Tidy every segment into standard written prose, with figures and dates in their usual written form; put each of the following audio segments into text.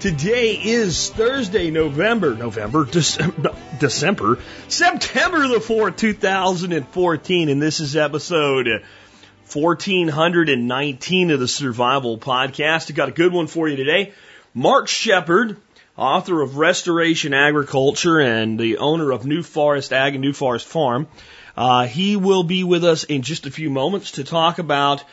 Today is Thursday, September the 4th, 2014, and this is episode 1419 of the Survival Podcast. I've got a good one for you today. Mark Shepard, author of Restoration Agriculture and the owner of New Forest Ag and New Forest Farm, he will be with us in just a few moments to talk about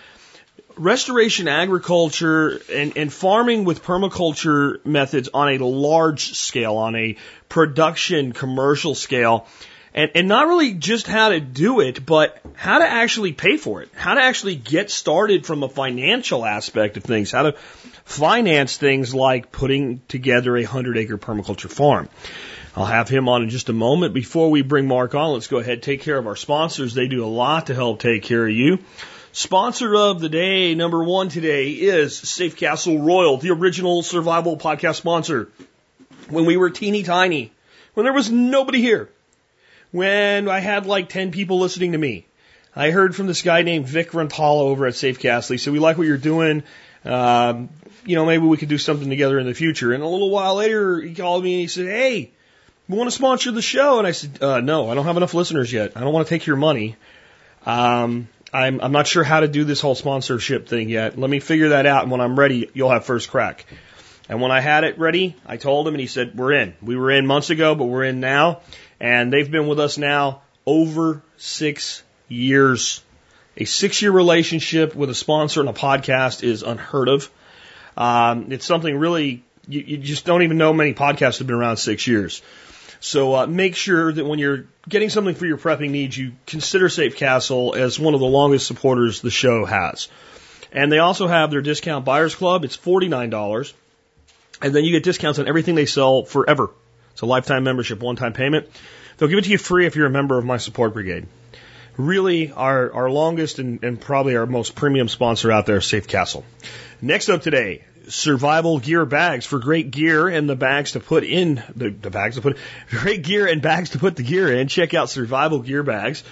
restoration agriculture and farming with permaculture methods on a large scale, on a production commercial scale, and not really just how to do it, but how to actually pay for it, how to actually get started from a financial aspect of things, how to finance things like putting together a 100-acre permaculture farm. I'll have him on in just a moment. Before we bring Mark on, let's go ahead and take care of our sponsors. They do a lot to help take care of you. Sponsor of the day, number one today, is SafeCastle Royal, the original Survival Podcast sponsor. When we were teeny tiny, when there was nobody here, when I had like 10 people listening to me, I heard from this guy named Vic Runtala over at SafeCastle. He said, "We like what you're doing. Maybe we could do something together in the future." And a little while later, he called me and he said, "Hey, we want to sponsor the show." And I said, "No, I don't have enough listeners yet. I don't want to take your money. I'm not sure how to do this whole sponsorship thing yet. Let me figure that out, and when I'm ready, you'll have first crack." And when I had it ready, I told him, and he said, "We're in. We were in months ago, but we're in now." And they've been with us now over 6 years. A 6-year relationship with a sponsor and a podcast is unheard of. It's something really, you just don't even know many podcasts have been around 6 years. So make sure that when you're getting something for your prepping needs, you consider SafeCastle as one of the longest supporters the show has. And they also have their Discount Buyers Club. It's $49. And then you get discounts on everything they sell forever. It's a lifetime membership, one-time payment. They'll give it to you free if you're a member of my support brigade. Really, our longest and probably our most premium sponsor out there, SafeCastle. Next up today, Survival Gear Bags, for great gear and the bags to put in the bags to put great gear and bags to put the gear in. Check out Survival Gear Bags,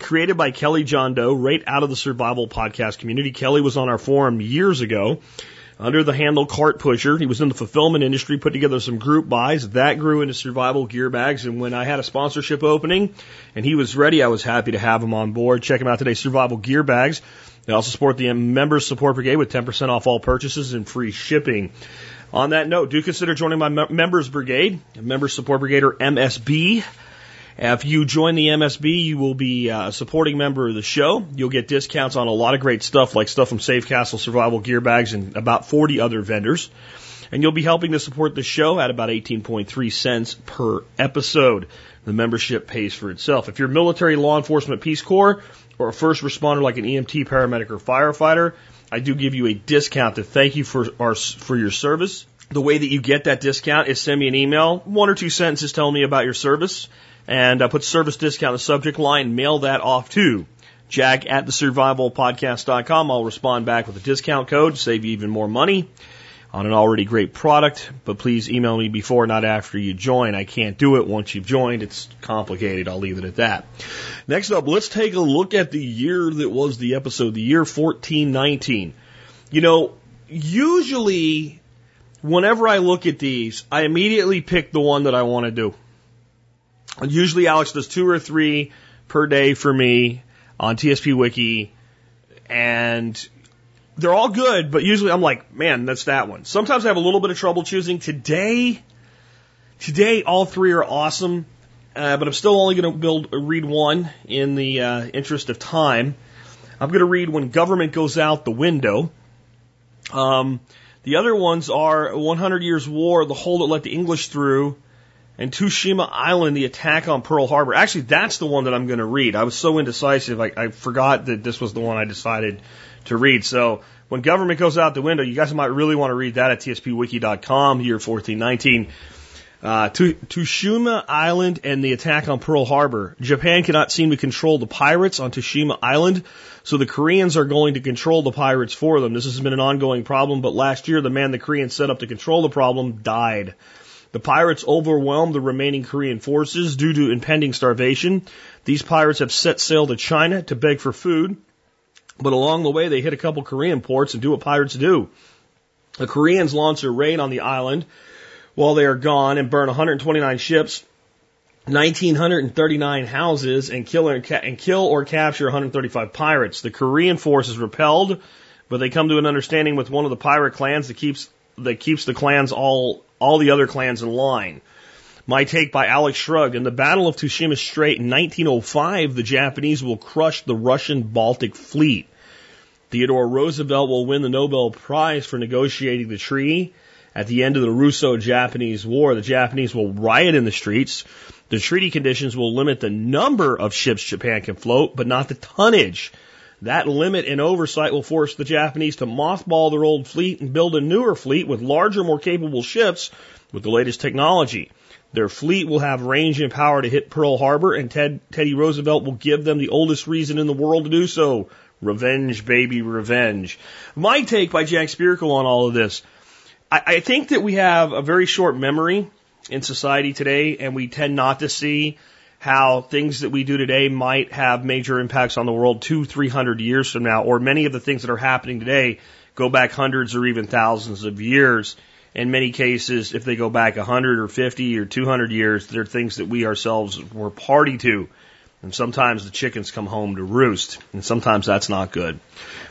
created by Kelly John Doe, right out of the Survival Podcast community. Kelly was on our forum years ago under the handle Cart Pusher. He was in the fulfillment industry, put together some group buys that grew into Survival Gear Bags. And when I had a sponsorship opening and he was ready, I was happy to have him on board. Check him out today, Survival Gear Bags. They also support the Members Support Brigade with 10% off all purchases and free shipping. On that note, do consider joining my Members Brigade, Members Support Brigade, or MSB. If you join the MSB, you will be a supporting member of the show. You'll get discounts on a lot of great stuff, like stuff from SafeCastle, Survival Gear Bags, and about 40 other vendors. And you'll be helping to support the show at about 18.3 cents per episode. The membership pays for itself. If you're military, law enforcement, Peace Corps, or a first responder like an EMT, paramedic, or firefighter, I do give you a discount to thank you for your service. The way that you get that discount is send me an email, 1 or 2 sentences telling me about your service, and I put service discount in the subject line, mail that off to Jack at thesurvivalpodcast.com. I'll respond back with a discount code to save you even more money on an already great product, but please email me before, not after you join. I can't do it once you've joined. It's complicated. I'll leave it at that. Next up, let's take a look at the year that was the episode, the year 1419. You know, usually whenever I look at these, I immediately pick the one that I want to do. And usually Alex does 2 or 3 per day for me on TSP Wiki, and they're all good, but usually I'm like, man, that's that one. Sometimes I have a little bit of trouble choosing. Today all 3 are awesome, but I'm still only going to read one in the interest of time. I'm going to read When Government Goes Out the Window. The other ones are 100 Years War, The Hole That Let the English Through, and Tushima Island, The Attack on Pearl Harbor. Actually, that's the one that I'm going to read. I was so indecisive, I forgot that this was the one I decided to read. So When Government Goes Out the Window, you guys might really want to read that at tspwiki.com, year 1419. Tushima Island and the attack on Pearl Harbor. Japan cannot seem to control the pirates on Tushima Island, so the Koreans are going to control the pirates for them. This has been an ongoing problem, but last year the man the Koreans set up to control the problem died. The pirates overwhelmed the remaining Korean forces due to impending starvation. These pirates have set sail to China to beg for food, but along the way they hit a couple Korean ports and do what pirates do. The Koreans launch a raid on the island while they are gone and burn 129 ships, 1,939 houses, and kill or capture 135 pirates. The Korean force is repelled, but they come to an understanding with one of the pirate clans that keeps the clans all the other clans in line. My take by Alex Shrugged. In the Battle of Tsushima Strait in 1905, the Japanese will crush the Russian Baltic fleet. Theodore Roosevelt will win the Nobel Prize for negotiating the treaty. At the end of the Russo-Japanese War, the Japanese will riot in the streets. The treaty conditions will limit the number of ships Japan can float, but not the tonnage. That limit and oversight will force the Japanese to mothball their old fleet and build a newer fleet with larger, more capable ships with the latest technology. Their fleet will have range and power to hit Pearl Harbor, and Teddy Roosevelt will give them the oldest reason in the world to do so. Revenge, baby, revenge. My take by Jack Spirko on all of this. I think that we have a very short memory in society today, and we tend not to see how things that we do today might have major impacts on the world 200-300 years from now, or many of the things that are happening today go back hundreds or even thousands of years. In many cases, if they go back 100 or 50 or 200 years, they're things that we ourselves were party to. And sometimes the chickens come home to roost, and sometimes that's not good.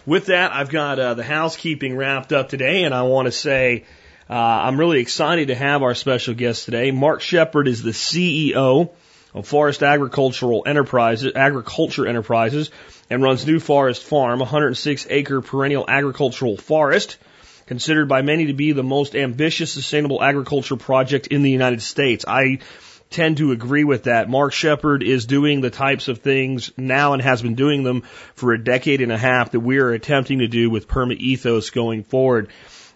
With that, I've got the housekeeping wrapped up today, and I want to say I'm really excited to have our special guest today. Mark Shepard is the CEO of Forest Agriculture Enterprises, and runs New Forest Farm, a 106-acre perennial agricultural forest, considered by many to be the most ambitious sustainable agriculture project in the United States. I tend to agree with that. Mark Shepard is doing the types of things now and has been doing them for a decade and a half that we are attempting to do with Permaethos going forward.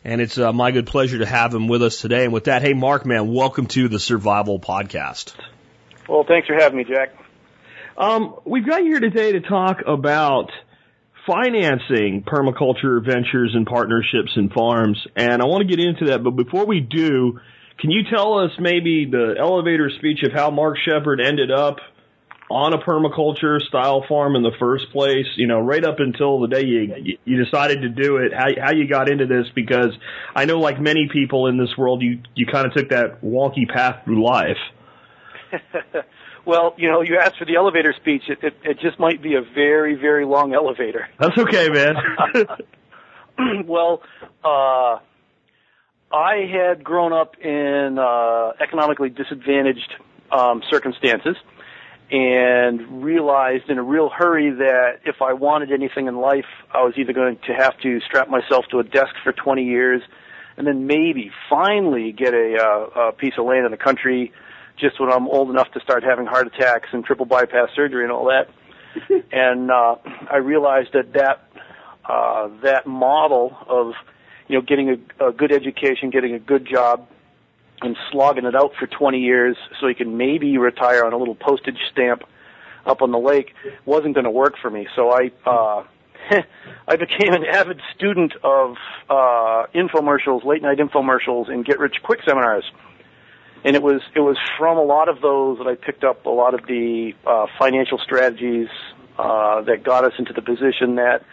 And it's my good pleasure to have him with us today. And with that, hey, Mark, man, welcome to the Survival Podcast. Well, thanks for having me, Jack. We've got you here today to talk about financing permaculture ventures and partnerships and farms. And I want to get into that, but before we do, can you tell us maybe the elevator speech of how Mark Shepard ended up on a permaculture style farm in the first place? You know, right up until the day you decided to do it, how you got into this? Because I know, like many people in this world, you kind of took that wonky path through life. Well, you know, you asked for the elevator speech. It just might be a very, very long elevator. That's okay, man. Well, I had grown up in economically disadvantaged circumstances and realized in a real hurry that if I wanted anything in life, I was either going to have to strap myself to a desk for 20 years and then maybe finally get a piece of land in the country just when I'm old enough to start having heart attacks and triple bypass surgery and all that. And I realized that model of, you know, getting a good education, getting a good job, and slogging it out for 20 years so you can maybe retire on a little postage stamp up on the lake wasn't going to work for me. So I became an avid student of infomercials, late-night infomercials, and get-rich-quick seminars. And it was from a lot of those that I picked up a lot of the financial strategies that got us into the position that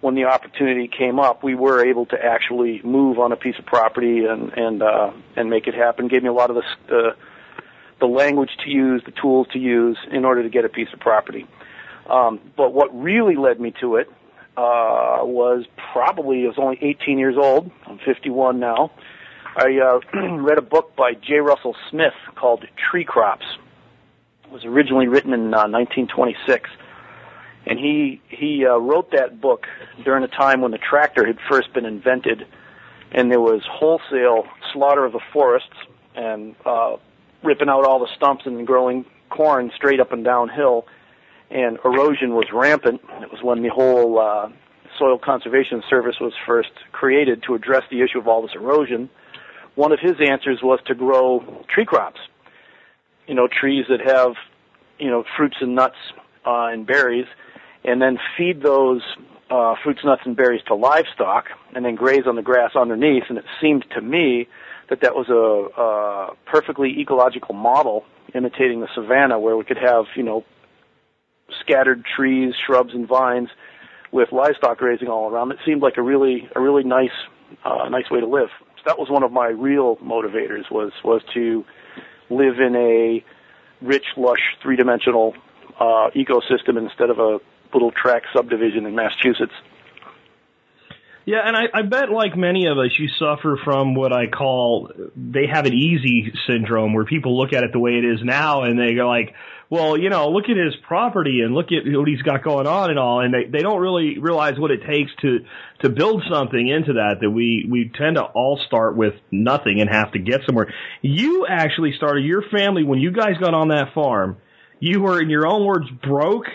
when the opportunity came up, we were able to actually move on a piece of property and make it happen. Gave me a lot of the language to use, the tools to use in order to get a piece of property. But what really led me to it was only 18 years old. I'm 51 now. I read a book by J. Russell Smith called Tree Crops. It was originally written in 1926. And he wrote that book during a time when the tractor had first been invented, and there was wholesale slaughter of the forests and ripping out all the stumps and growing corn straight up and downhill, and erosion was rampant. It was when the whole Soil Conservation Service was first created to address the issue of all this erosion. one of his answers was to grow tree crops, you know, trees that have, you know, fruits and nuts and berries, and then feed those fruits, nuts, and berries to livestock, and then graze on the grass underneath. And it seemed to me that that was a perfectly ecological model imitating the savanna, where we could have, you know, scattered trees, shrubs, and vines with livestock grazing all around. It seemed like a really nice way to live. So that was one of my real motivators, was to live in a rich, lush, three-dimensional ecosystem instead of a little tract subdivision in Massachusetts. Yeah, and I bet, like many of us, you suffer from what I call they have it easy syndrome, where people look at it the way it is now and they go like, well, you know, look at his property and look at what he's got going on and all, and they don't really realize what it takes to build something into that we tend to all start with nothing and have to get somewhere. You actually started your family, when you guys got on that farm, you were, in your own words, broke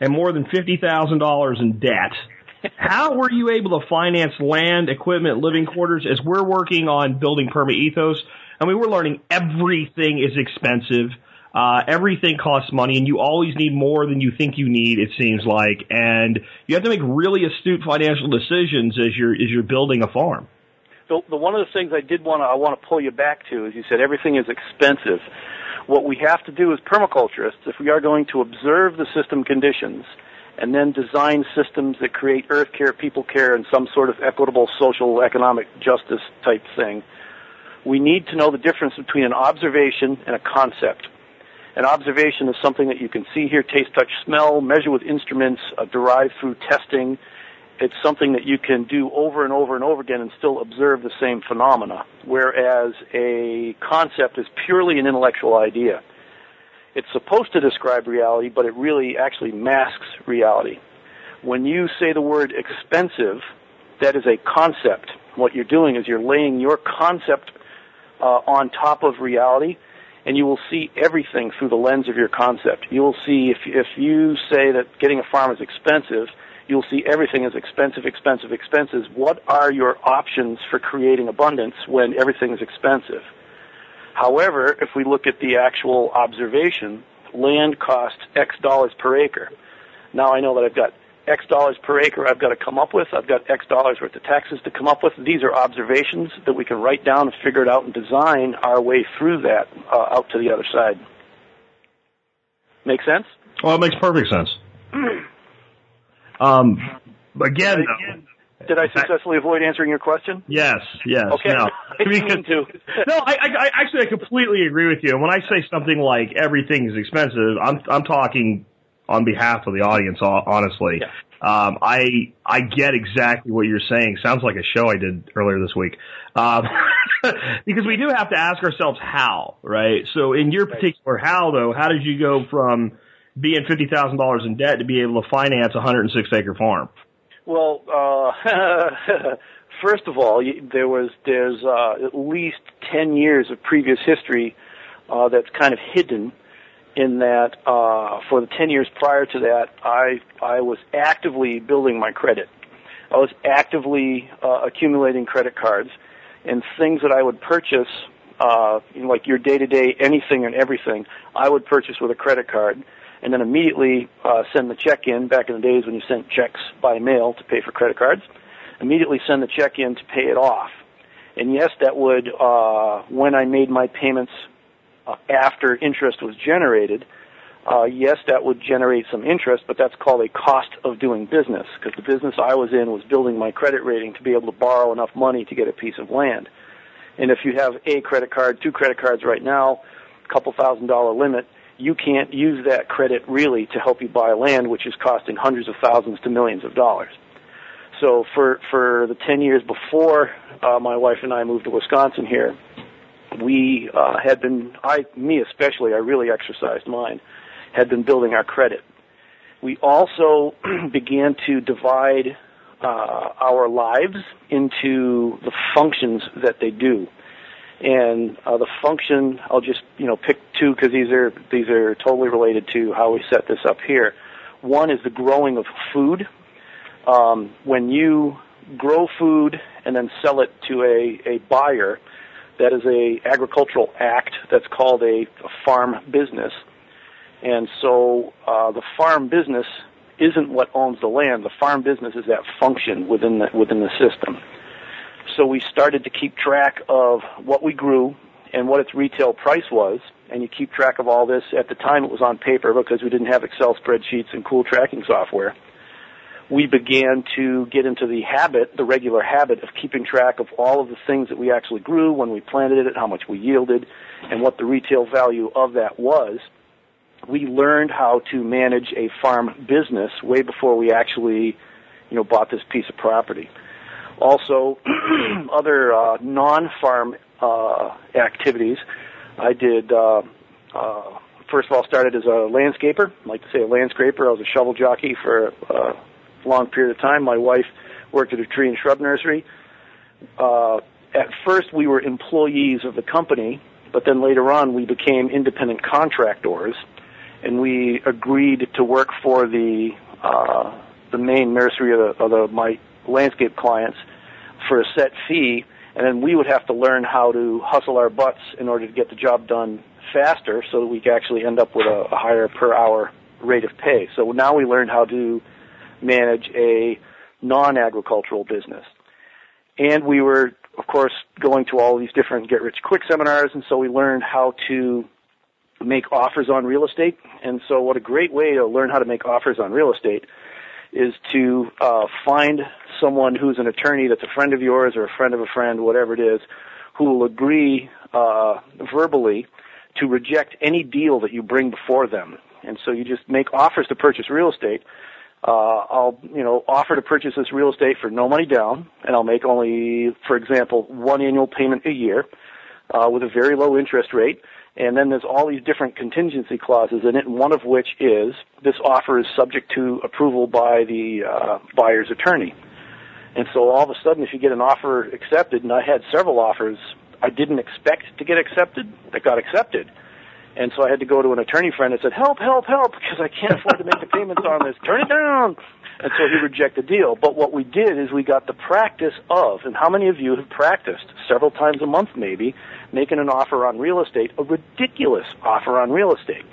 and more than $50,000 in debt. How were you able to finance land, equipment, living quarters, as we're working on building Permaethos? I mean, we're learning everything is expensive. Everything costs money, and you always need more than you think you need, it seems like, and you have to make really astute financial decisions as you're building a farm. So the one of the things I want to pull you back to is, you said everything is expensive. What we have to do as permaculturists, if we are going to observe the system conditions and then design systems that create earth care, people care, and some sort of equitable social economic justice type thing, we need to know the difference between an observation and a concept. An observation is something that you can see, hear, taste, touch, smell, measure with instruments, derive through testing. It's something that you can do over and over and over again and still observe the same phenomena, whereas a concept is purely an intellectual idea. It's supposed to describe reality, but it really actually masks reality. When you say the word expensive, that is a concept. What you're doing is you're laying your concept on top of reality, and you will see everything through the lens of your concept. You will see, if you say that getting a farm is expensive, you'll see everything is expensive. What are your options for creating abundance when everything is expensive? However, if we look at the actual observation, land costs X dollars per acre. Now I know that I've got X dollars per acre I've got to come up with. I've got X dollars worth of taxes to come up with. These are observations that we can write down and figure it out and design our way through that out to the other side. Make sense? Well, it makes perfect sense. Did I successfully avoid answering your question? Yes. Okay. No. I completely agree with you. And when I say something like everything is expensive, I'm talking on behalf of the audience, honestly. Yeah. I get exactly what you're saying. Sounds like a show I did earlier this week. Because we do have to ask ourselves how, right? So in your particular how, though, how did you go from being $50,000 in debt to be able to finance a 106-acre farm? Well, first of all, there's at least 10 years of previous history that's kind of hidden, in that for the 10 years prior to that, I was actively building my credit. I was actively accumulating credit cards, and things that I would purchase, like your day-to-day anything and everything, I would purchase with a credit card, and then immediately send the check in, back in the days when you sent checks by mail to pay for credit cards, immediately send the check in to pay it off. And yes, that would, when I made my payments after interest was generated, yes, that would generate some interest, but that's called a cost of doing business, because the business I was in was building my credit rating to be able to borrow enough money to get a piece of land. And if you have a credit card, two credit cards right now, a couple $1,000 limit, you can't use that credit really to help you buy land, which is costing hundreds of thousands to millions of dollars. So for the 10 years before my wife and I moved to Wisconsin here, we had been, me especially, I really exercised mine, had been building our credit. We also began to divide our lives into the functions that they do. And the function, I'll just pick two, because these are totally related to how we set this up here. One is the growing of food. When you grow food and then sell it to a buyer, That is an agricultural act that's called a farm business. And so the farm business isn't what owns the land. The farm business is that function within the system. So we started to keep track of what we grew and what its retail price was, and you keep track of all this. At the time, it was on paper because we didn't have Excel spreadsheets and cool tracking software. We began to get into the regular habit of keeping track of all of the things that we actually grew, when we planted it, how much we yielded, and what the retail value of that was. We learned how to manage a farm business way before we actually, bought this piece of property. Also, other non-farm activities. I did, first of all, started as a landscaper. I like to say a landscaper. I was a shovel jockey for long period of time. My wife worked at a tree and shrub nursery. At first, we were employees of the company, but then later on, we became independent contractors, and we agreed to work for the main nursery of my landscape clients for a set fee, and then we would have to learn how to hustle our butts in order to get the job done faster, so that we could actually end up with a higher per hour rate of pay. So now we learned how to manage a non-agricultural business. And we were, of course, going to all these different get-rich-quick seminars, and so we learned how to make offers on real estate. And so what a great way to learn how to make offers on real estate is to find someone who's an attorney that's a friend of yours or a friend of a friend, whatever it is, who will agree verbally to reject any deal that you bring before them. And so you just make offers to purchase real estate. I'll, offer to purchase this real estate for no money down, and I'll make only, for example, one annual payment a year with a very low interest rate. And then there's all these different contingency clauses in it, one of which is this offer is subject to approval by the buyer's attorney. And so all of a sudden, if you get an offer accepted, and I had several offers I didn't expect to get accepted that got accepted. And so I had to go to an attorney friend and said, help, because I can't afford to make the payments on this. Turn it down. And so he rejected the deal. But what we did is we got the practice of, and how many of you have practiced several times a month maybe, making an offer on real estate, a ridiculous offer on real estate.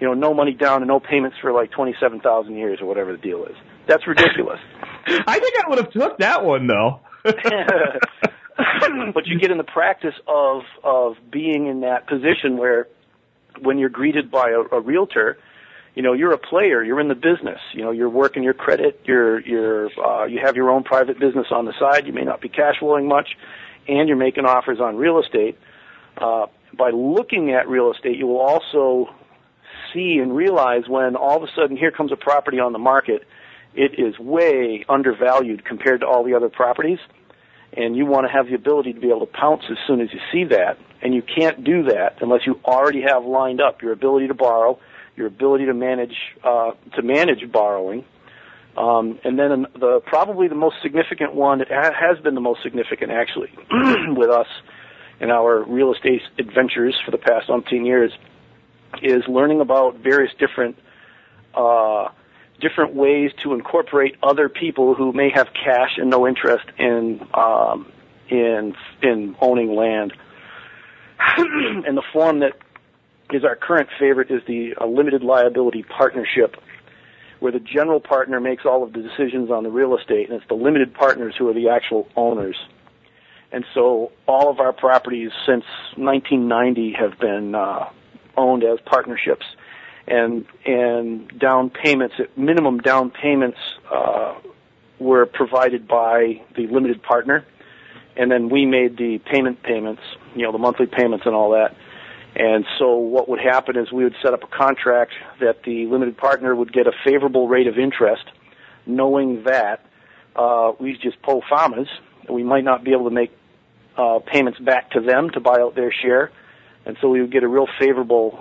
No money down and no payments for like 27,000 years or whatever the deal is. That's ridiculous. I think I would have took that one, though. But you get in the practice of being in that position where, when you're greeted by a realtor, you're a player. You're in the business. You're working your credit. You have your own private business on the side. You may not be cash flowing much, and you're making offers on real estate. By looking at real estate, you will also see and realize when all of a sudden here comes a property on the market, it is way undervalued compared to all the other properties, and you want to have the ability to be able to pounce as soon as you see that. And you can't do that unless you already have lined up your ability to borrow, your ability to manage borrowing, and then probably the most significant one, it has been the most significant actually with us in our real estate adventures for the past umpteen years, is learning about various different ways to incorporate other people who may have cash and no interest in owning land. And the form that is our current favorite is the limited liability partnership, where the general partner makes all of the decisions on the real estate, and it's the limited partners who are the actual owners. And so all of our properties since 1990 have been owned as partnerships, and down payments, at minimum down payments were provided by the limited partner. And then we made the payments, the monthly payments and all that. And so what would happen is we would set up a contract that the limited partner would get a favorable rate of interest, knowing that we just poor farmers, we might not be able to make payments back to them to buy out their share. And so we would get a real favorable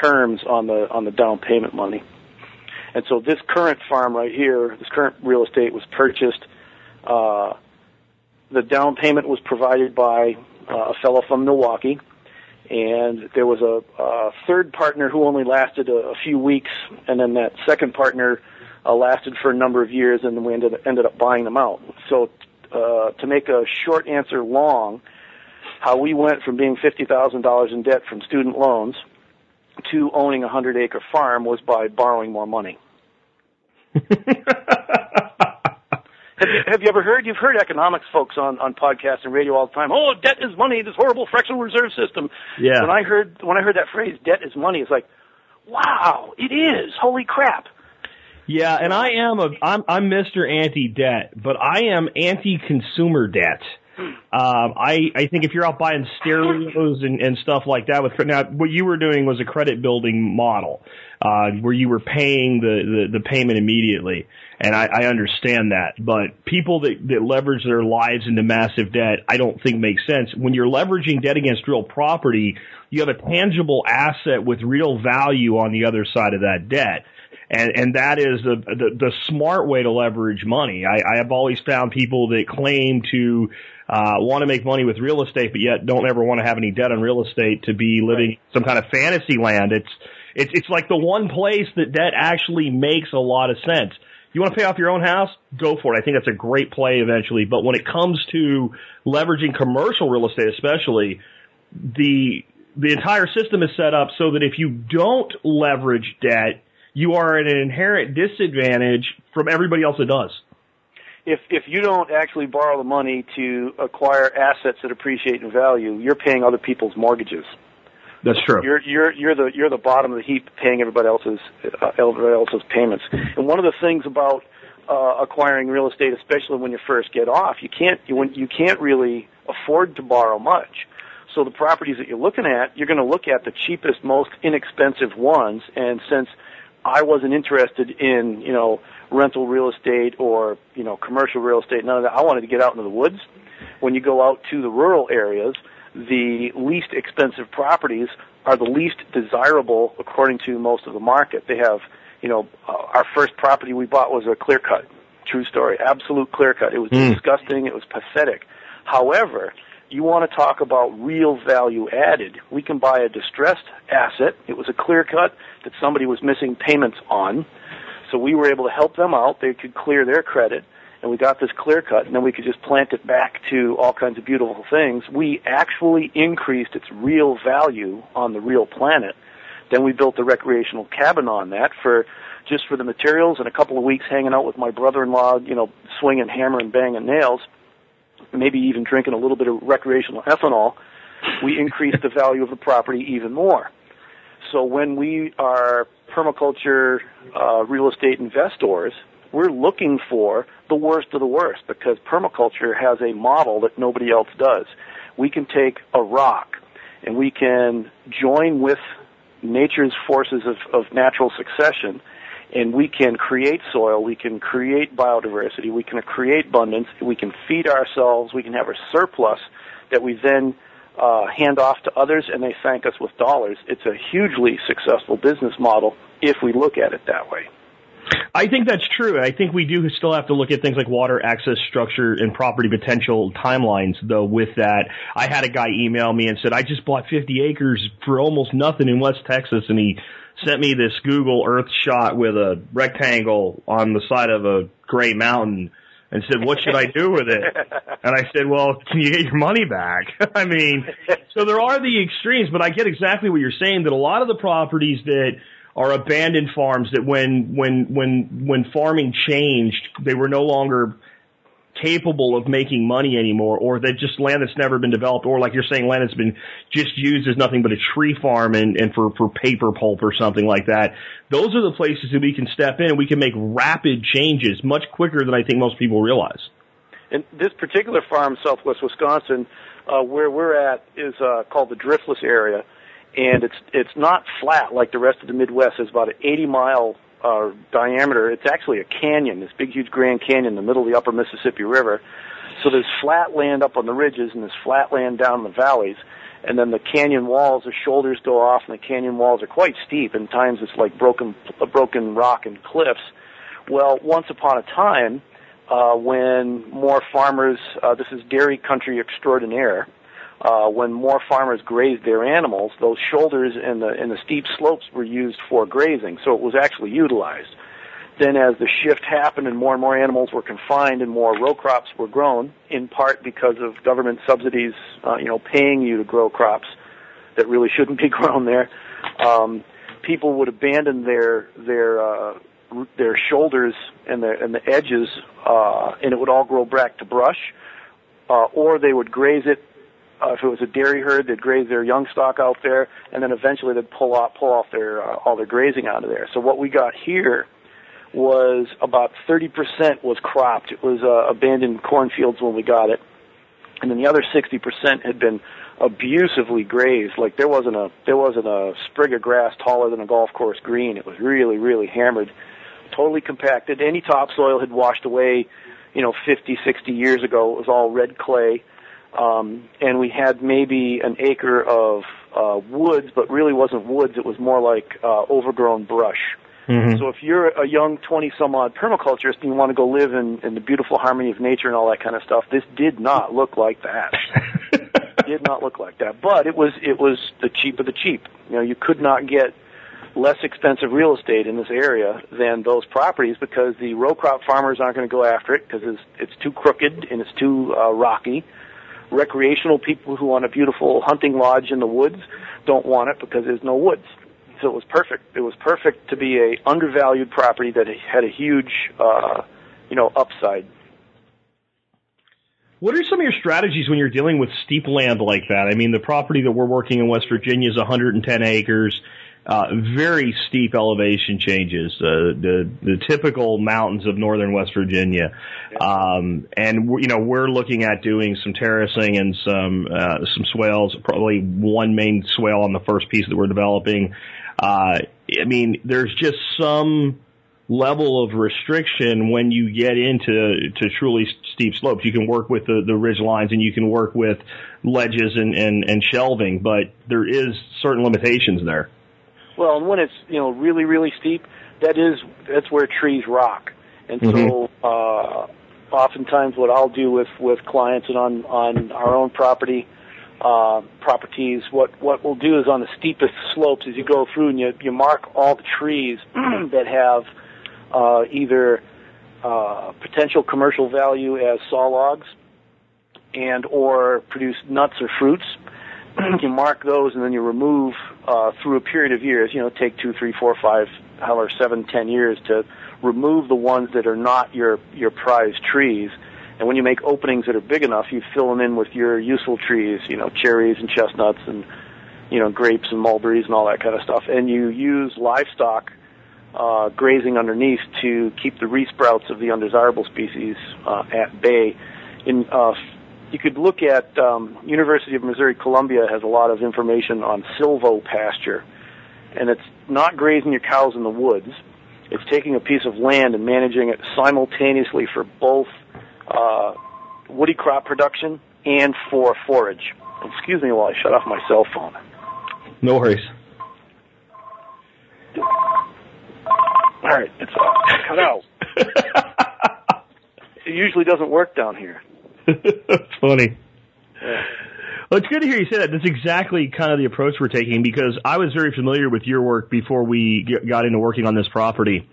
terms on the down payment money. And so this current farm right here, this current real estate was purchased. The down payment was provided by a fellow from Milwaukee, and there was a third partner who only lasted a few weeks, and then that second partner lasted for a number of years, and then we ended up buying them out. So to make a short answer long, how we went from being $50,000 in debt from student loans to owning a 100-acre farm was by borrowing more money. Have you ever heard? You've heard economics folks on podcasts and radio all the time. Oh, debt is money, this horrible fractional reserve system. Yeah. When I heard that phrase, debt is money, it's like, wow, it is. Holy crap. Yeah, and I'm Mr. Anti-Debt, but I am anti-consumer debt. I think if you're out buying stereos and stuff like that with now, what you were doing was a credit building model where you were paying the payment immediately, and I understand that. But people that leverage their lives into massive debt, I don't think makes sense. When you're leveraging debt against real property, you have a tangible asset with real value on the other side of that debt. And that is the smart way to leverage money. I have always found people that claim to want to make money with real estate, but yet don't ever want to have any debt on real estate to be living some kind of fantasy land. It's like the one place that debt actually makes a lot of sense. You want to pay off your own house? Go for it. I think that's a great play eventually. But when it comes to leveraging commercial real estate especially, the entire system is set up so that if you don't leverage debt, you are at an inherent disadvantage from everybody else that does. If you don't actually borrow the money to acquire assets that appreciate in value, you're paying other people's mortgages. That's true. You're the bottom of the heap, paying everybody else's payments. And one of the things about acquiring real estate, especially when you first get off, you can't really afford to borrow much. So the properties that you're looking at, you're going to look at the cheapest, most inexpensive ones, and since I wasn't interested in, rental real estate or, commercial real estate, none of that. I wanted to get out into the woods. When you go out to the rural areas, the least expensive properties are the least desirable according to most of the market. They have, our first property we bought was a clear cut. True story. Absolute clear cut. It was disgusting. It was pathetic. However, you want to talk about real value added. We can buy a distressed asset. It was a clear cut that somebody was missing payments on. So we were able to help them out. They could clear their credit, and we got this clear cut, and then we could just plant it back to all kinds of beautiful things. We actually increased its real value on the real planet. Then we built a recreational cabin on that for the materials and a couple of weeks hanging out with my brother-in-law, swinging hammer and banging nails, maybe even drinking a little bit of recreational ethanol. We increased the value of the property even more. So when we are permaculture real estate investors, we're looking for the worst of the worst because permaculture has a model that nobody else does. We can take a rock and we can join with nature's forces of natural succession, and we can create soil, we can create biodiversity, we can create abundance, we can feed ourselves, we can have a surplus that we then hand off to others, and they thank us with dollars. It's a hugely successful business model if we look at it that way. I think that's true. I think we do still have to look at things like water access, structure, and property potential timelines, though, with that. I had a guy email me and said, I just bought 50 acres for almost nothing in West Texas, and he sent me this Google Earth shot with a rectangle on the side of a gray mountain and said, what should I do with it? And I said, well, can you get your money back? I mean, so there are the extremes, but I get exactly what you're saying, that a lot of the properties that are abandoned farms that when farming changed, they were no longer capable of making money anymore, or that just land that's never been developed, or like you're saying, land that's been just used as nothing but a tree farm and for paper pulp or something like that. Those are the places that we can step in and we can make rapid changes much quicker than I think most people realize. And this particular farm, southwest Wisconsin, where we're at is called the Driftless area, and it's not flat like the rest of the Midwest. It's about an 80-mile diameter. It's actually a canyon, this big, huge Grand Canyon in the middle of the upper Mississippi River. So there's flat land up on the ridges and there's flat land down in the valleys. And then the canyon walls, the shoulders go off, and the canyon walls are quite steep. And times it's like broken rock and cliffs. Well, once upon a time, when more farmers, this is dairy country extraordinaire, when more farmers grazed their animals, those shoulders and the steep slopes were used for grazing, so it was actually utilized. Then as the shift happened and more animals were confined and more row crops were grown, in part because of government subsidies, paying you to grow crops that really shouldn't be grown there, people would abandon their shoulders and the edges, and it would all grow back to brush, or they would graze it. If it was a dairy herd, they'd graze their young stock out there, and then eventually they'd pull off all their grazing out of there. So what we got here was about 30% was cropped. It was abandoned cornfields when we got it, and then the other 60% had been abusively grazed. Like there wasn't a sprig of grass taller than a golf course green. It was really, really hammered, totally compacted. Any topsoil had washed away, 50, 60 years ago. It was all red clay. And we had maybe an acre of woods, but really wasn't woods. It was more like overgrown brush. Mm-hmm. So if you're a young 20-some-odd permaculturist and you want to go live in the beautiful harmony of nature and all that kind of stuff, this did not look like that. Did not look like that. But it was the cheap of the cheap. You could not get less expensive real estate in this area than those properties because the row crop farmers aren't going to go after it because it's too crooked and it's too rocky. Recreational people who want a beautiful hunting lodge in the woods don't want it because there's no woods. So it was perfect. It was perfect to be an undervalued property that had a huge, upside. What are some of your strategies when you're dealing with steep land like that? I mean, the property that we're working in West Virginia is 110 acres, very steep elevation changes, the typical mountains of northern West Virginia. And we're looking at doing some terracing and some swales, probably one main swale on the first piece that we're developing. There's just some level of restriction when you get into truly steep slopes. You can work with the ridge lines and you can work with ledges and shelving, but there is certain limitations there. Well, and when it's really, really steep, that's where trees rock. And so oftentimes what I'll do with clients and on our own properties, what we'll do is on the steepest slopes as you go through and you mark all the trees that have either potential commercial value as saw logs and or produce nuts or fruits. You mark those and then you remove through a period of years, take 2, 3, 4, 5, however, 7, 10 years to remove the ones that are not your prize trees. And when you make openings that are big enough, you fill them in with your useful trees, cherries and chestnuts and, grapes and mulberries and all that kind of stuff. And you use livestock grazing underneath to keep the resprouts of the undesirable species at bay. You could look at University of Missouri Columbia has a lot of information on silvopasture, and it's not grazing your cows in the woods. It's taking a piece of land and managing it simultaneously for both woody crop production and for forage. Excuse me while I shut off my cell phone. No worries. All right, it's cut out. It usually doesn't work down here. That's funny. Yeah. Well, it's good to hear you say that. That's exactly kind of the approach we're taking because I was very familiar with your work before we got into working on this property.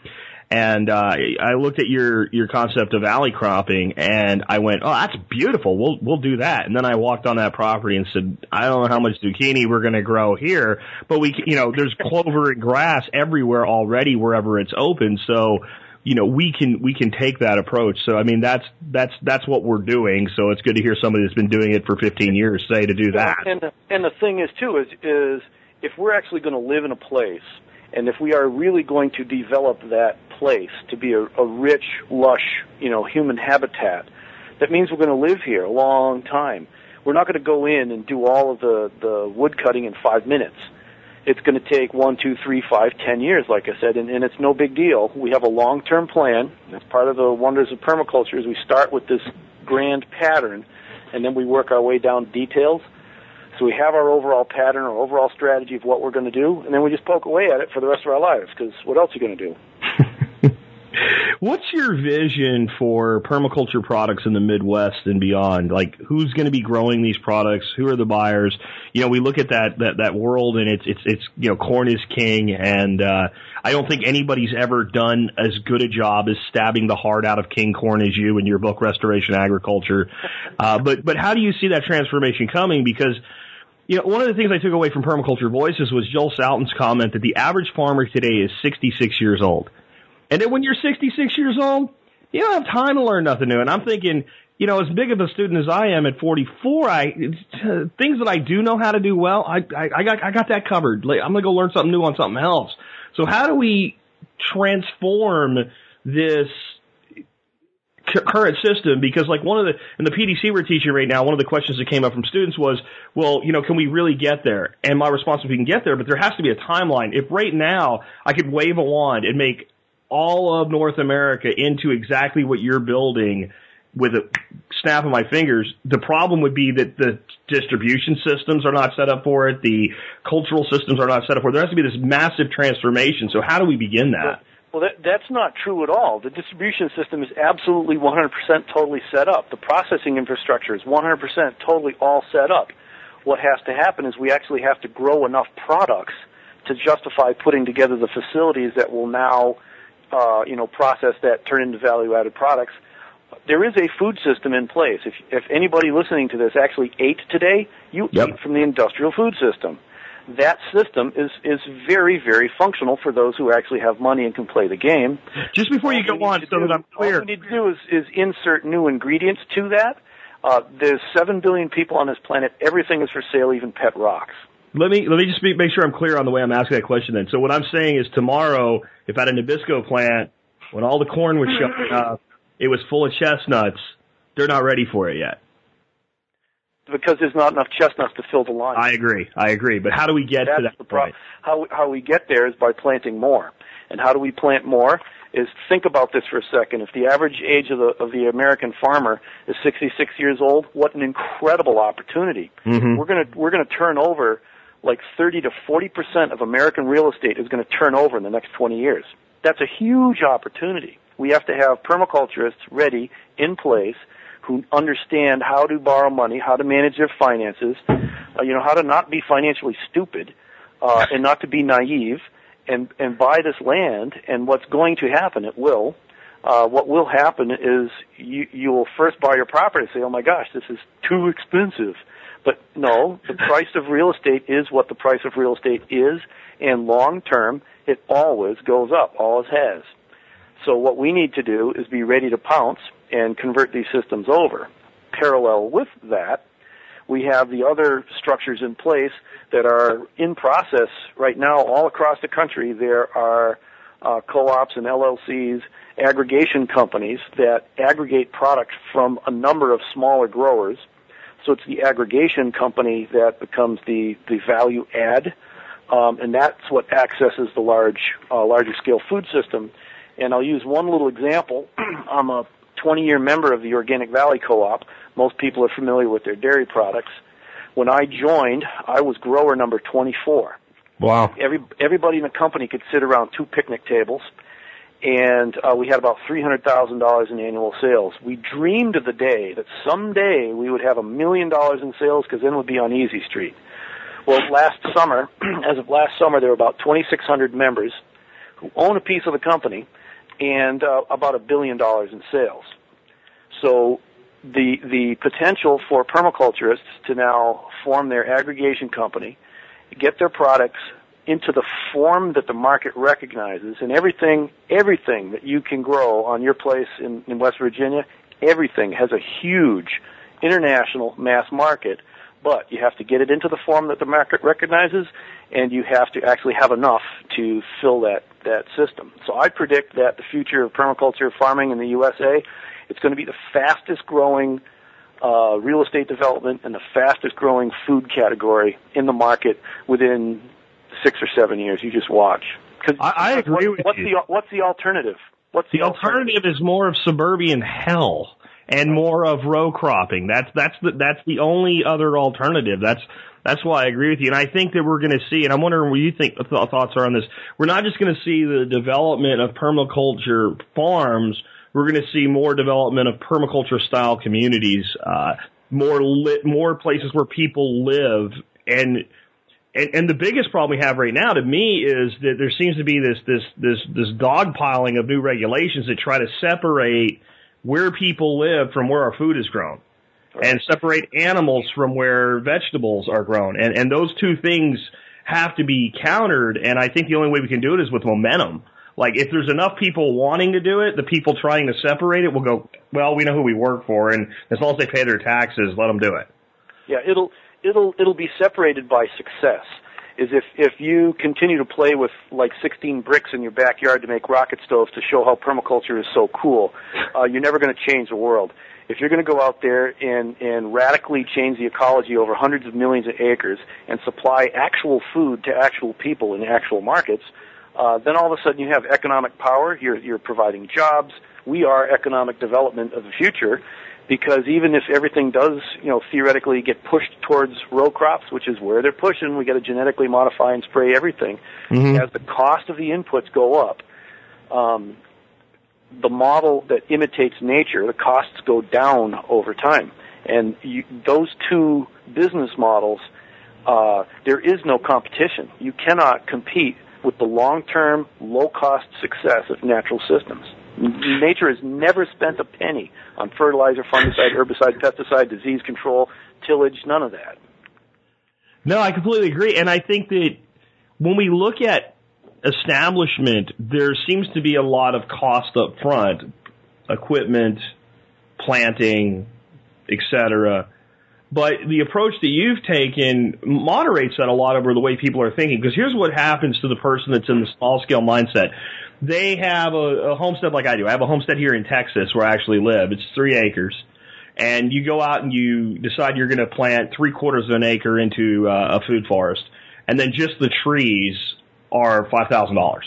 And I looked at your concept of alley cropping, and I went, oh, that's beautiful. We'll do that. And then I walked on that property and said, I don't know how much zucchini we're going to grow here, but there's clover and grass everywhere already wherever it's open. So we can take that approach. So, that's what we're doing. So it's good to hear somebody that's been doing it for 15 years say to do that. And the thing is, too, is if we're actually going to live in a place and if we are really going to develop that place to be a rich, lush, human habitat, that means we're going to live here a long time. We're not going to go in and do all of the wood cutting in 5 minutes. It's going to take 1, 2, 3, 5, 10 years, like I said, and it's no big deal. We have a long-term plan. That's part of the wonders of permaculture is we start with this grand pattern, and then we work our way down details. So we have our overall pattern, our overall strategy of what we're going to do, and then we just poke away at it for the rest of our lives because what else are you going to do? What's your vision for permaculture products in the Midwest and beyond? Like, who's going to be growing these products? Who are the buyers? You know, we look at that world, and it's you know, corn is king, and I don't think anybody's ever done as good a job as stabbing the heart out of king corn as you in your book, Restoration Agriculture. But how do you see that transformation coming? Because, you know, one of the things I took away from Permaculture Voices was Joel Salton's comment that the average farmer today is 66 years old. And then when you're 66 years old, you don't have time to learn nothing new. And I'm thinking, you know, as big of a student as I am at 44, things that I do know how to do well, I got that covered. I'm going to go learn something new on something else. So how do we transform this current system? Because like in the PDC we're teaching right now, one of the questions that came up from students was, well, you know, can we really get there? And my response was, we can get there, but there has to be a timeline. If right now I could wave a wand and make all of North America into exactly what you're building with a snap of my fingers, the problem would be that the distribution systems are not set up for it, the cultural systems are not set up for it. There has to be this massive transformation. So how do we begin that? Well, that's not true at all. The distribution system is absolutely 100% totally set up. The processing infrastructure is 100% totally all set up. What has to happen is we actually have to grow enough products to justify putting together the facilities that will now process that, turn into value-added products. There is a food system in place. If anybody listening to this actually ate today, you ate from the industrial food system. That system is very, very functional for those who actually have money and can play the game. Just before you go on, so that I'm clear. All we need to do is insert new ingredients to that. There's 7 billion people on this planet. Everything is for sale, even pet rocks. Let me just make sure I'm clear on the way I'm asking that question then. So what I'm saying is tomorrow, if at a Nabisco plant, when all the corn was showing up, it was full of chestnuts, they're not ready for it yet. Because there's not enough chestnuts to fill the line. I agree. But how do we get to that point? How we get there is by planting more. And how do we plant more is, think about this for a second. If the average age of the American farmer is 66 years old, what an incredible opportunity. Mm-hmm. We're going to turn over like 30 to 40% of American real estate is going to turn over in the next 20 years. That's a huge opportunity. We have to have permaculturists ready, in place, who understand how to borrow money, how to manage their finances, how to not be financially stupid and not to be naive, and buy this land. And what's going to happen, it will. What will happen is you will first buy your property and say, oh, my gosh, this is too expensive. But no, the price of real estate is what the price of real estate is, and long term, it always goes up, always has. So what we need to do is be ready to pounce and convert these systems over. Parallel with that, we have the other structures in place that are in process right now all across the country. There are co-ops and LLCs, aggregation companies that aggregate products from a number of smaller growers. So it's the aggregation company that becomes the value add, and that's what accesses the larger scale food system. And I'll use one little example. I'm a 20-year member of the Organic Valley Co-op. Most people are familiar with their dairy products. When I joined, I was grower number 24. Wow. Everybody in the company could sit around 2 picnic tables, and we had about $300,000 in annual sales. We dreamed of the day that someday we would have $1 million in sales, because then we'd be on Easy Street. Well, as of last summer, there were about 2,600 members who own a piece of the company, and about $1 billion in sales. So the potential for permaculturists to now form their aggregation company, get their products into the form that the market recognizes, and everything that you can grow on your place in West Virginia, everything has a huge international mass market, but you have to get it into the form that the market recognizes, and you have to actually have enough to fill that system. So I predict that the future of permaculture farming in the USA, it's going to be the fastest growing real estate development and the fastest growing food category in the market within 6 or 7 years. You just watch. I agree with you. What's the alternative? The alternative is more of suburban hell and more of row cropping. That's the only other alternative. That's That's why I agree with you. And I think that we're going to see, and I'm wondering what you think thoughts are on this, we're not just going to see the development of permaculture farms, we're going to see more development of permaculture-style communities, more places where people live. And the biggest problem we have right now, to me, is that there seems to be this dogpiling of new regulations that try to separate where people live from where our food is grown, and separate animals from where vegetables are grown. And those two things have to be countered, and I think the only way we can do it is with momentum. Like, if there's enough people wanting to do it, the people trying to separate it will go, well, we know who we work for, and as long as they pay their taxes, let them do it. Yeah, it'll be separated by success. Is if you continue to play with like 16 bricks in your backyard to make rocket stoves to show how permaculture is so cool, you're never going to change the world. If you're going to go out there and radically change the ecology over hundreds of millions of acres and supply actual food to actual people in actual markets, then all of a sudden you have economic power. You're providing jobs. We are economic development of the future. Because even if everything does, theoretically get pushed towards row crops, which is where they're pushing, we got to genetically modify and spray everything. Mm-hmm. As the cost of the inputs go up, the model that imitates nature, the costs go down over time. And those two business models, there is no competition. You cannot compete with the long-term, low-cost success of natural systems. Nature has never spent a penny on fertilizer, fungicide, herbicide, pesticide, disease control, tillage, none of that. No, I completely agree. And I think that when we look at establishment, there seems to be a lot of cost up front, equipment, planting, etc. But the approach that you've taken moderates that a lot over the way people are thinking. Because here's what happens to the person that's in the small-scale mindset. They have a homestead like I do. I have a homestead here in Texas where I actually live. It's 3 acres. And you go out and you decide you're going to plant 3/4 of an acre into a food forest. And then just the trees are $5,000.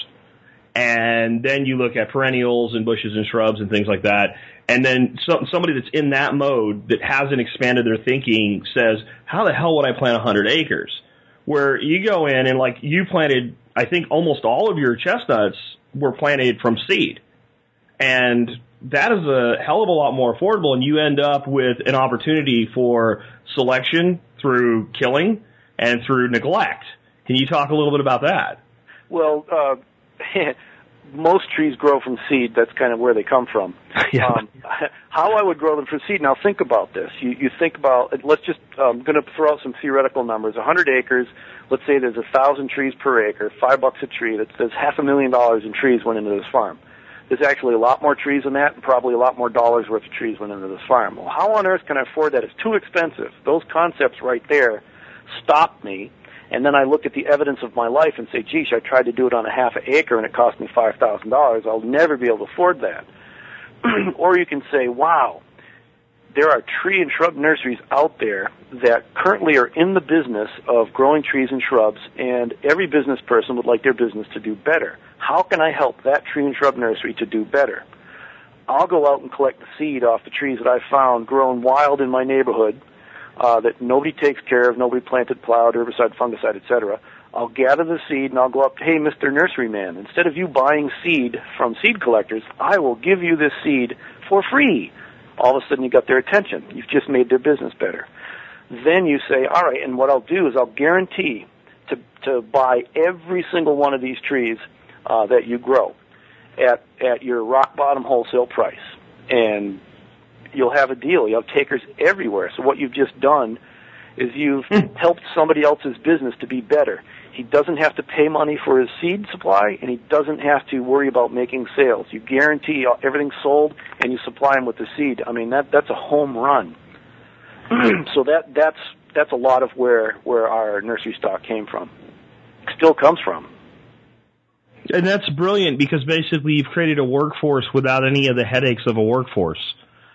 And then you look at perennials and bushes and shrubs and things like that. And then somebody that's in that mode that hasn't expanded their thinking says, how the hell would I plant 100 acres? Where you go in and, like, you planted, I think, almost all of your chestnuts were planted from seed. And that is a hell of a lot more affordable, and you end up with an opportunity for selection through killing and through neglect. Can you talk a little bit about that? Well, most trees grow from seed. That's kind of where they come from. Yeah. How I would grow them from seed, now think about this. You think about, let's just, I'm going to throw out some theoretical numbers. 100 acres, let's say there's 1,000 trees per acre, $5 a tree. There's $500,000 in trees went into this farm. There's actually a lot more trees than that, and probably a lot more dollars worth of trees went into this farm. Well, how on earth can I afford that? It's too expensive. Those concepts right there stop me. And then I look at the evidence of my life and say, geesh, I tried to do it on a 1/2 acre and it cost me $5,000. I'll never be able to afford that. Or you can say, wow, there are tree and shrub nurseries out there that currently are in the business of growing trees and shrubs, and every business person would like their business to do better. How can I help that tree and shrub nursery to do better? I'll go out and collect the seed off the trees that I found grown wild in my neighborhood, that nobody takes care of, nobody planted, plowed, herbicide, fungicide, etc. I'll gather the seed and I'll go up, hey, Mr. Nurseryman, instead of you buying seed from seed collectors, I will give you this seed for free. All of a sudden you got their attention. You've just made their business better. Then you say, all right, and what I'll do is I'll guarantee to buy every single one of these trees that you grow at your rock-bottom wholesale price. And you'll have a deal. You'll have takers everywhere. So what you've just done is you've helped somebody else's business to be better. He doesn't have to pay money for his seed supply, and he doesn't have to worry about making sales. You guarantee everything's sold, and you supply him with the seed. I mean, that's a home run. So that's a lot of where our nursery stock came from. It still comes from. And that's brilliant, because basically you've created a workforce without any of the headaches of a workforce.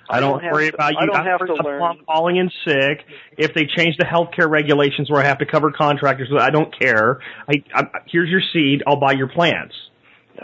I don't worry about you. I don't have to learn. Calling in sick. If they change the healthcare regulations where I have to cover contractors, I don't care. Here's your seed. I'll buy your plants.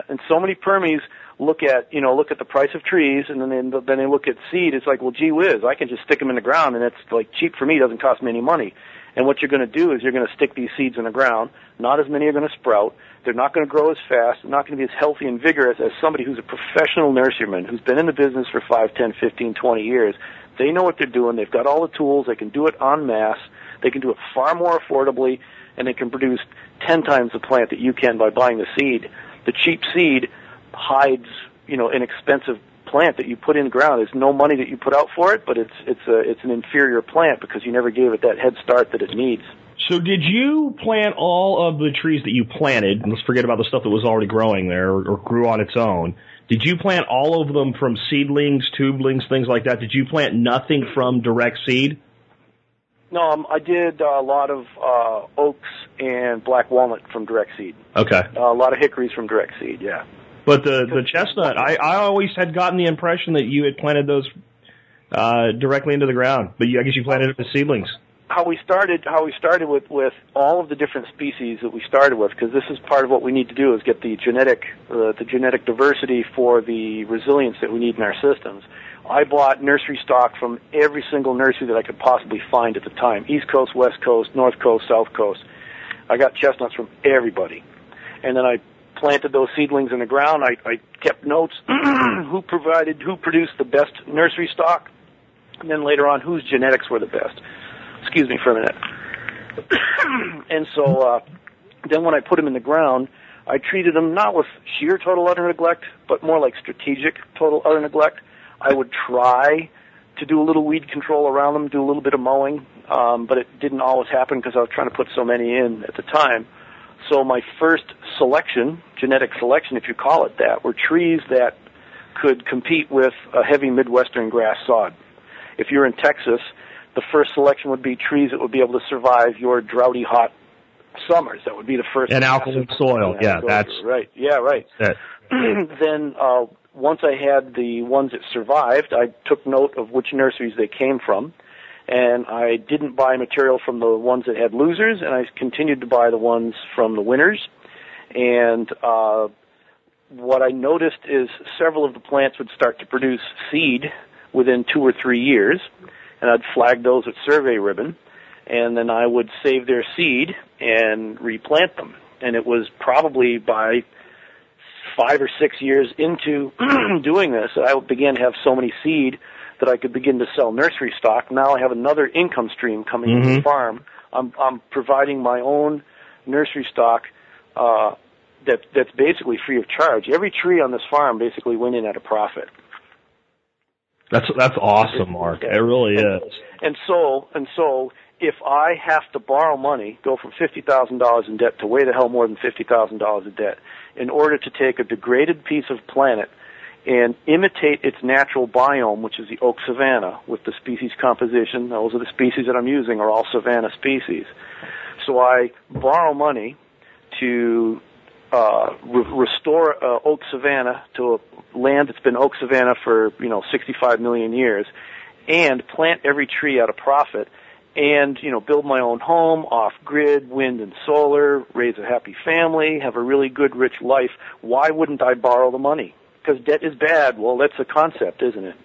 And so many permies look at the price of trees, and then they look at seed. It's like, well, gee whiz, I can just stick them in the ground, and it's like cheap for me. It doesn't cost me any money. And what you're going to do is you're going to stick these seeds in the ground. Not as many are going to sprout. They're not going to grow as fast. They're not going to be as healthy and vigorous as somebody who's a professional nurseryman who's been in the business for 5, 10, 15, 20 years. They know what they're doing. They've got all the tools. They can do it en masse. They can do it far more affordably, and they can produce 10 times the plant that you can by buying the seed. The cheap seed hides, you know, an expensive plant that you put in the ground. There's no money that you put out for it, but it's an inferior plant because you never gave it that head start that it needs. So did you plant all of the trees that you planted, and let's forget about the stuff that was already growing there or grew on its own, did you plant all of them from seedlings, tubelings, things like that? Did you plant nothing from direct seed? No, I did a lot of oaks and black walnut from direct seed. Okay. A lot of hickories from direct seed, yeah. But the chestnut, I always had gotten the impression that you had planted those directly into the ground, but I guess you planted it as seedlings. How we started with all of the different species that we started with, because this is part of what we need to do is get the genetic diversity for the resilience that we need in our systems. I bought nursery stock from every single nursery that I could possibly find at the time, East Coast, West Coast, North Coast, South Coast. I got chestnuts from everybody. And then I planted those seedlings in the ground. I kept notes, who produced the best nursery stock, and then later on, whose genetics were the best. Excuse me for a minute. And so then when I put them in the ground, I treated them not with sheer total utter neglect, but more like strategic total utter neglect. I would try to do a little weed control around them, do a little bit of mowing, but it didn't always happen because I was trying to put so many in at the time. So my first selection, genetic selection, if you call it that, were trees that could compete with a heavy Midwestern grass sod. If you're in Texas, the first selection would be trees that would be able to survive your droughty, hot summers. That would be the first. And alkaline soil. Yeah, that's right. Yeah, right. Then once I had the ones that survived, I took note of which nurseries they came from. And I didn't buy material from the ones that had losers, and I continued to buy the ones from the winners. And what I noticed is several of the plants would start to produce seed within 2 or 3 years, and I'd flag those with survey ribbon, and then I would save their seed and replant them. And it was probably by 5 or 6 years into doing this that I began to have so many seed that I could begin to sell nursery stock. Now I have another income stream coming into the farm. I'm providing my own nursery stock that's basically free of charge. Every tree on this farm basically went in at a profit. That's awesome, Mark. It really is. And so if I have to borrow money, go from $50,000 in debt to way the hell more than $50,000 in debt, in order to take a degraded piece of planet and imitate its natural biome, which is the oak savanna, with the species composition. Those are the species that I'm using are all savanna species. So I borrow money to restore oak savanna to a land that's been oak savanna for 65 million years, and plant every tree at a profit, and build my own home, off-grid, wind and solar, raise a happy family, have a really good, rich life. Why wouldn't I borrow the money? Because debt is bad. Well, that's a concept, isn't it?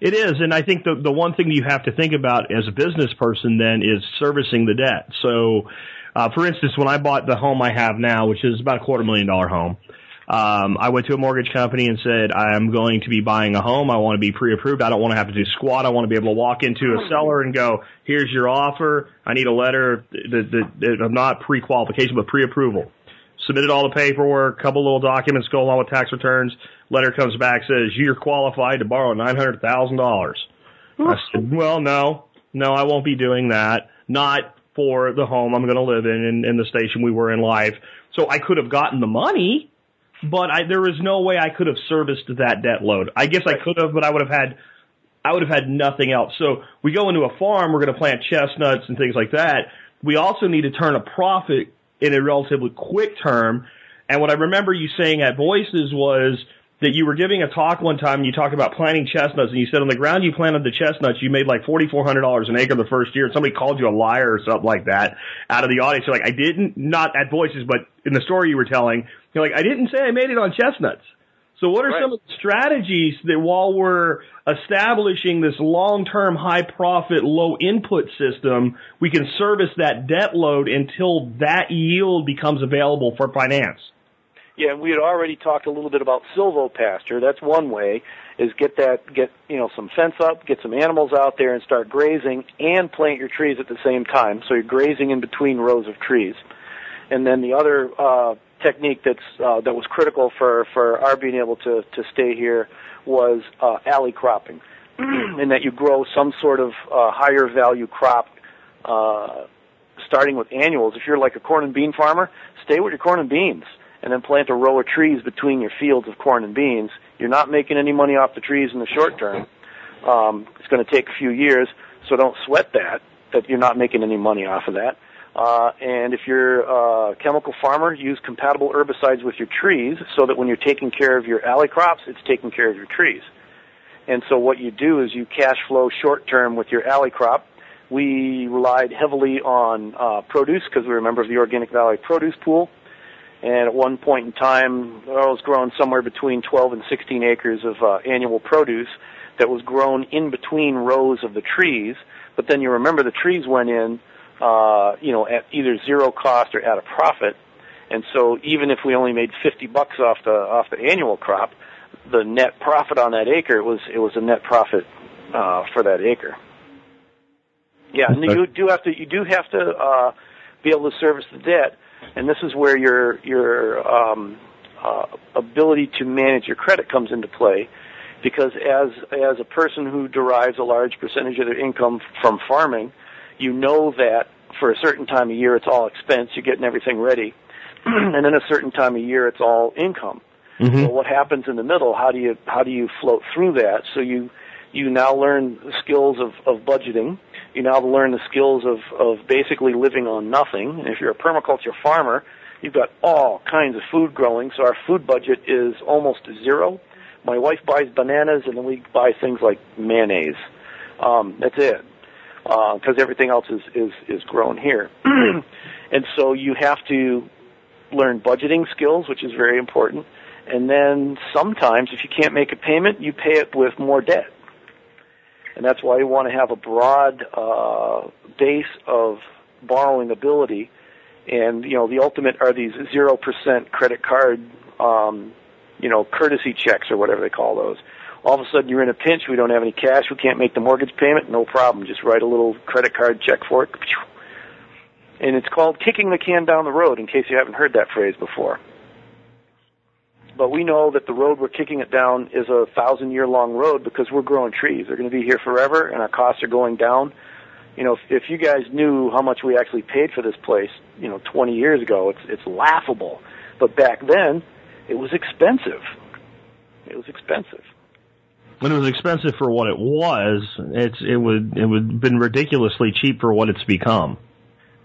It is, and I think the one thing you have to think about as a business person then is servicing the debt. So, for instance, when I bought the home I have now, which is about a $250,000 home, I went to a mortgage company and said, I'm going to be buying a home. I want to be pre-approved. I don't want to have to do squat. I want to be able to walk into a seller and go, here's your offer. I need a letter that I'm not pre-qualification, but pre-approval. Submitted all the paperwork, a couple little documents go along with tax returns. Letter comes back, says, you're qualified to borrow $900,000. I said, well, no, I won't be doing that. Not for the home I'm going to live in the station we were in life. So I could have gotten the money, but there was no way I could have serviced that debt load. I guess I could have, but I would have had nothing else. So we go into a farm, we're going to plant chestnuts and things like that. We also need to turn a profit in a relatively quick term. And what I remember you saying at Voices was that you were giving a talk one time and you talked about planting chestnuts, and you said on the ground you planted the chestnuts, you made like $4,400 an acre the first year. Somebody called you a liar or something like that out of the audience. You're like, I didn't, not at Voices, but in the story you were telling, you're like, I didn't say I made it on chestnuts. So what are some of the strategies that while we're establishing this long-term high-profit, low-input system, we can service that debt load until that yield becomes available for finance? Yeah, and we had already talked a little bit about silvopasture. That's one way, is get some fence up, get some animals out there and start grazing and plant your trees at the same time. So you're grazing in between rows of trees. And then the other technique that was critical for our being able to stay here was alley cropping, in that you grow some sort of higher value crop, starting with annuals. If you're like a corn and bean farmer, stay with your corn and beans and then plant a row of trees between your fields of corn and beans. You're not making any money off the trees in the short term. It's going to take a few years, so don't sweat that you're not making any money off of that. And if you're a chemical farmer, use compatible herbicides with your trees so that when you're taking care of your alley crops, it's taking care of your trees. And so what you do is you cash flow short term with your alley crop. We relied heavily on produce because we were a member of the Organic Valley Produce Pool. And at one point in time, I was growing somewhere between 12 and 16 acres of annual produce that was grown in between rows of the trees. But then you remember the trees went in at either zero cost or at a profit. And so even if we only made $50 off the annual crop, the net profit on that acre was a net profit for that acre. Yeah, and you do have to be able to service the debt, and this is where your ability to manage your credit comes into play, because as a person who derives a large percentage of their income from farming, you know that for a certain time of year it's all expense, you're getting everything ready, and then a certain time of year it's all income. Mm-hmm. So what happens in the middle? How do you float through that? So you now learn the skills of budgeting. You now learn the skills of basically living on nothing. And if you're a permaculture farmer, you've got all kinds of food growing, so our food budget is almost zero. My wife buys bananas, and then we buy things like mayonnaise. That's it. Because everything else is grown here. And so you have to learn budgeting skills, which is very important. And then sometimes if you can't make a payment, you pay it with more debt. And that's why you want to have a broad base of borrowing ability. And, the ultimate are these 0% credit card, courtesy checks or whatever they call those. All of a sudden, you're in a pinch. We don't have any cash. We can't make the mortgage payment. No problem. Just write a little credit card check for it. And it's called kicking the can down the road, in case you haven't heard that phrase before. But we know that the road we're kicking it down is a 1,000-year-long road because we're growing trees. They're going to be here forever, and our costs are going down. If you guys knew how much we actually paid for this place, 20 years ago, it's laughable. But back then, it was expensive. It was expensive. And it was expensive for what it was. It would have been ridiculously cheap for what it's become.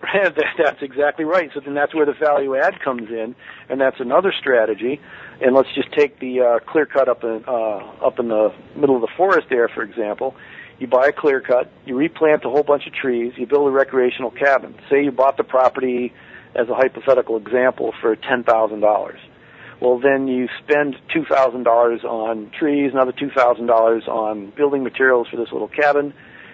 That's exactly right. So then that's where the value add comes in, and that's another strategy. And let's just take the clear cut up in the middle of the forest there, for example. You buy a clear cut, you replant a whole bunch of trees, you build a recreational cabin. Say you bought the property, as a hypothetical example, for $10,000. Well, then you spend $2,000 on trees, another $2,000 on building materials for this little cabin.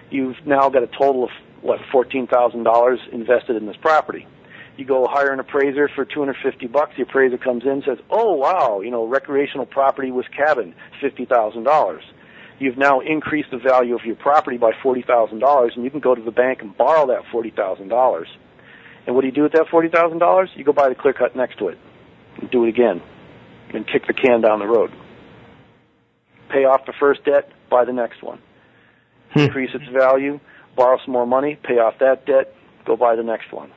You've now got a total of, $14,000 invested in this property. You go hire an appraiser for $250. The appraiser comes in and says, oh, wow, recreational property with cabin, $50,000. You've now increased the value of your property by $40,000, and you can go to the bank and borrow that $40,000. And what do you do with that $40,000? You go buy the clear cut next to it and do it again. And kick the can down the road. Pay off the first debt, buy the next one. Increase its value, borrow some more money, pay off that debt, go buy the next one.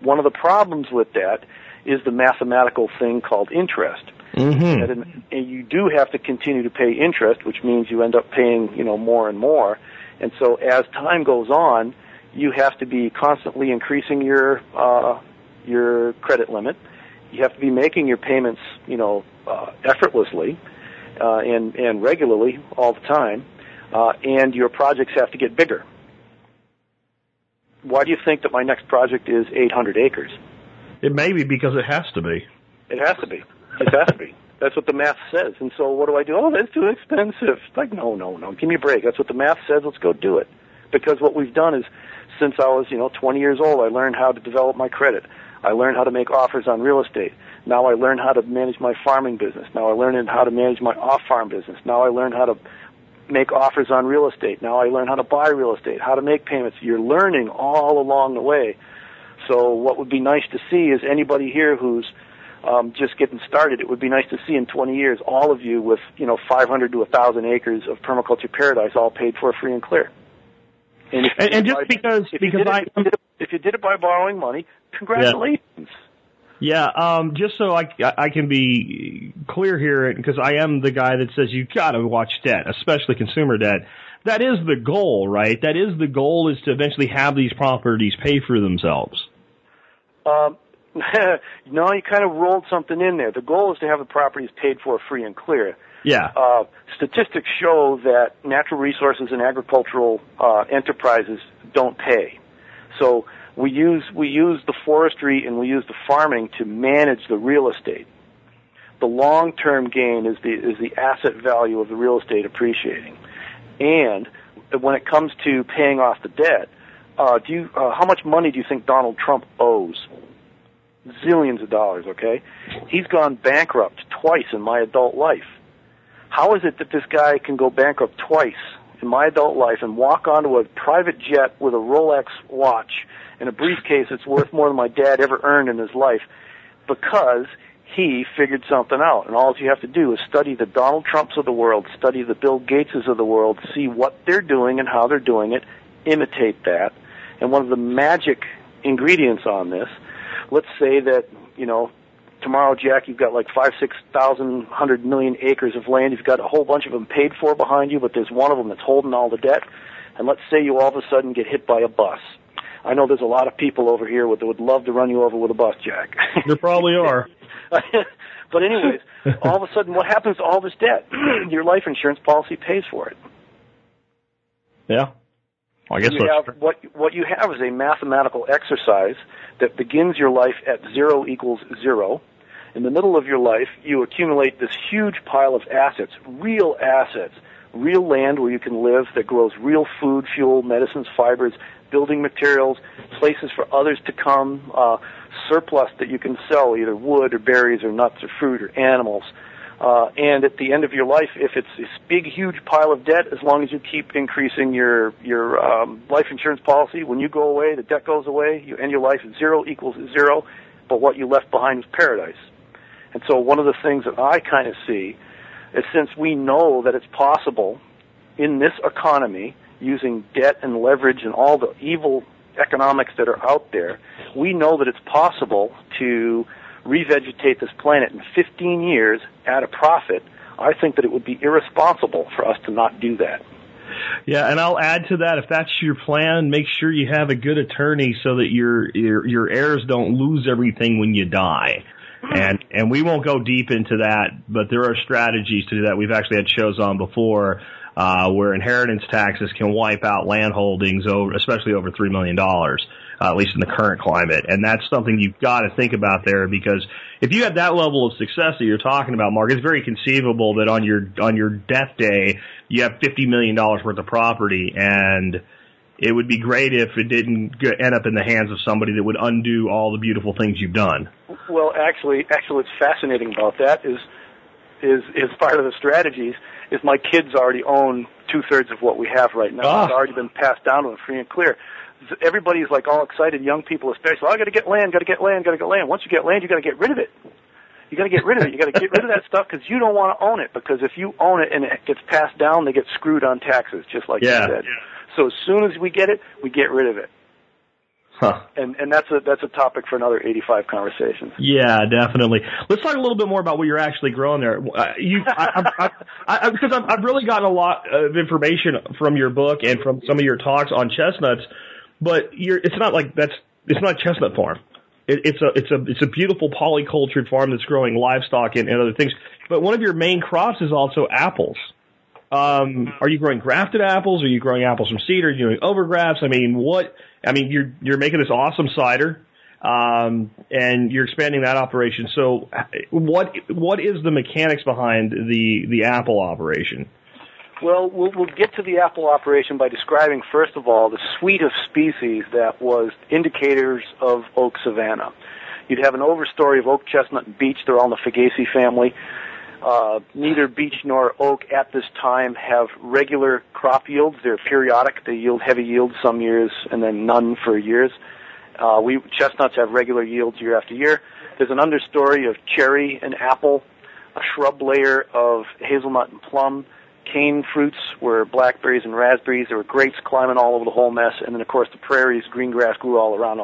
One of the problems with that is the mathematical thing called interest. Mm-hmm. And you do have to continue to pay interest, which means you end up paying, more and more. And so as time goes on, you have to be constantly increasing your credit limit. You have to be making your payments, effortlessly and regularly all the time, and your projects have to get bigger. Why do you think that my next project is 800 acres? It may be because it has to be. It has to be. That's what the math says. And so what do I do? Oh, that's too expensive. Like, no. Give me a break. That's what the math says. Let's go do it. Because what we've done is, since I was, 20 years old, I learned how to develop my credit. I learned how to make offers on real estate. Now I learned how to manage my farming business. Now I learned how to manage my off-farm business. Now I learned how to make offers on real estate. Now I learned how to buy real estate, how to make payments. You're learning all along the way. So what would be nice to see is anybody here who's just getting started, it would be nice to see in 20 years all of you with, 500 to 1,000 acres of permaculture paradise all paid for free and clear. And just if you did it by borrowing money, congratulations. Yeah. Just so I can be clear here, because I am the guy that says you've got to watch debt, especially consumer debt. That is the goal, right? That is the goal, is to eventually have these properties pay for themselves. No, you kind of rolled something in there. The goal is to have the properties paid for free and clear. Yeah. Statistics show that natural resources and agricultural enterprises don't pay. So we use the forestry and we use the farming to manage the real estate. The long-term gain is the asset value of the real estate appreciating. And when it comes to paying off the debt, how much money do you think Donald Trump owes? Zillions of dollars, okay? He's gone bankrupt twice in my adult life. How is it that this guy can go bankrupt twice in my adult life and walk onto a private jet with a Rolex watch and a briefcase that's worth more than my dad ever earned in his life? Because he figured something out, and all you have to do is study the Donald Trumps of the world, study the Bill Gateses of the world, see what they're doing and how they're doing it, imitate that. And one of the magic ingredients on this, let's say that, tomorrow, Jack, you've got like 100 million acres of land. You've got a whole bunch of them paid for behind you, but there's one of them that's holding all the debt. And let's say you all of a sudden get hit by a bus. I know there's a lot of people over here that would love to run you over with a bus, Jack. There probably are. But anyways, all of a sudden, what happens to all this debt? Your life insurance policy pays for it. Yeah. Well, I guess what you have is a mathematical exercise that begins your life at 0 equals 0. In the middle of your life, you accumulate this huge pile of assets, real land where you can live that grows real food, fuel, medicines, fibers, building materials, places for others to come, surplus that you can sell, either wood or berries or nuts or fruit or animals. And at the end of your life, if it's this big, huge pile of debt, as long as you keep increasing your life insurance policy, when you go away, the debt goes away, you end your life at 0 equals 0, but what you left behind was paradise. And so one of the things that I kind of see is, since we know that it's possible in this economy, using debt and leverage and all the evil economics that are out there, we know that it's possible to revegetate this planet in 15 years at a profit. I think that it would be irresponsible for us to not do that. Yeah, and I'll add to that, if that's your plan, make sure you have a good attorney so that your heirs don't lose everything when you die. And we won't go deep into that, but there are strategies to do that. We've actually had shows on before where inheritance taxes can wipe out land holdings, especially over $3 million, at least in the current climate. And that's something you've got to think about there, because if you have that level of success that you're talking about, Mark, it's very conceivable that on your death day you have $50 million worth of property, and it would be great if it didn't end up in the hands of somebody that would undo all the beautiful things you've done. Well, actually, what's fascinating about that is part of the strategies is my kids already own 2/3 of what we have right now. Oh. It's already been passed down to them free and clear. Everybody's like all excited, young people especially. Oh, I got to get land, got to get land, got to get land. Once you get land, you got to get rid of it. You got to get rid of it. You got to get rid of that stuff because you don't want to own it. Because if you own it and it gets passed down, they get screwed on taxes, just like you said. Yeah. So as soon as we get it, we get rid of it. Huh. And that's a topic for another 85 conversations. Yeah, definitely. Let's talk a little bit more about what you're actually growing there. Because I've really gotten a lot of information from your book and from some of your talks on chestnuts, but it's not a chestnut farm. It's a beautiful polycultured farm that's growing livestock and other things. But one of your main crops is also apples. Are you growing grafted apples? Are you growing apples from seed? Are you doing overgrafts? I mean, you're making this awesome cider. and you're expanding that operation. So what is the mechanics behind the apple operation? Well, we'll get to the apple operation by describing, first of all, the suite of species that was indicators of oak savanna. You'd have an overstory of oak, chestnut, and beech. They're all in the Fagaceae family. Neither beech nor oak at this time have regular crop yields. They're periodic. They yield heavy yields some years and then none for years. Chestnuts have regular yields year after year. There's an understory of cherry and apple, a shrub layer of hazelnut and plum, cane fruits were blackberries and raspberries. There were grapes climbing all over the whole mess. And then, of course, the prairies, green grass grew all around,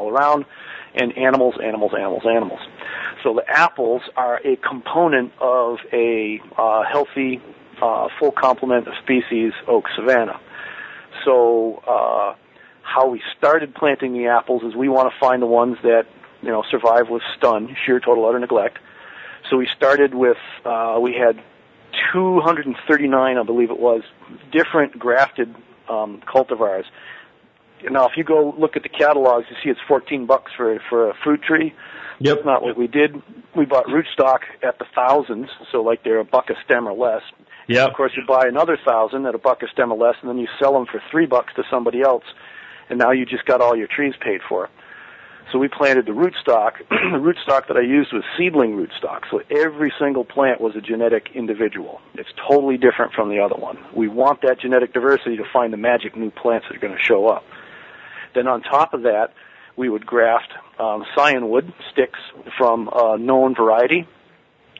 and animals. So the apples are a component of a healthy, full complement of species oak savanna. So how we started planting the apples is we want to find the ones that, you know, survive with stun, sheer, total, utter neglect. So we started with, we had 239, I believe it was, different grafted cultivars. Now, if you go look at the catalogs, you see it's $14 for a fruit tree. Yep. That's not what we did. We bought rootstock at the thousands, so like they're $1 a stem or less. Yeah. Of course, you buy another 1,000 at $1 a stem or less, and then you sell them for $3 to somebody else, and now you just got all your trees paid for. So we planted the rootstock. The rootstock that I used was seedling rootstock. So every single plant was a genetic individual. It's totally different from the other one. We want that genetic diversity to find the magic new plants that are going to show up. Then on top of that, we would graft cyanwood sticks from a known variety.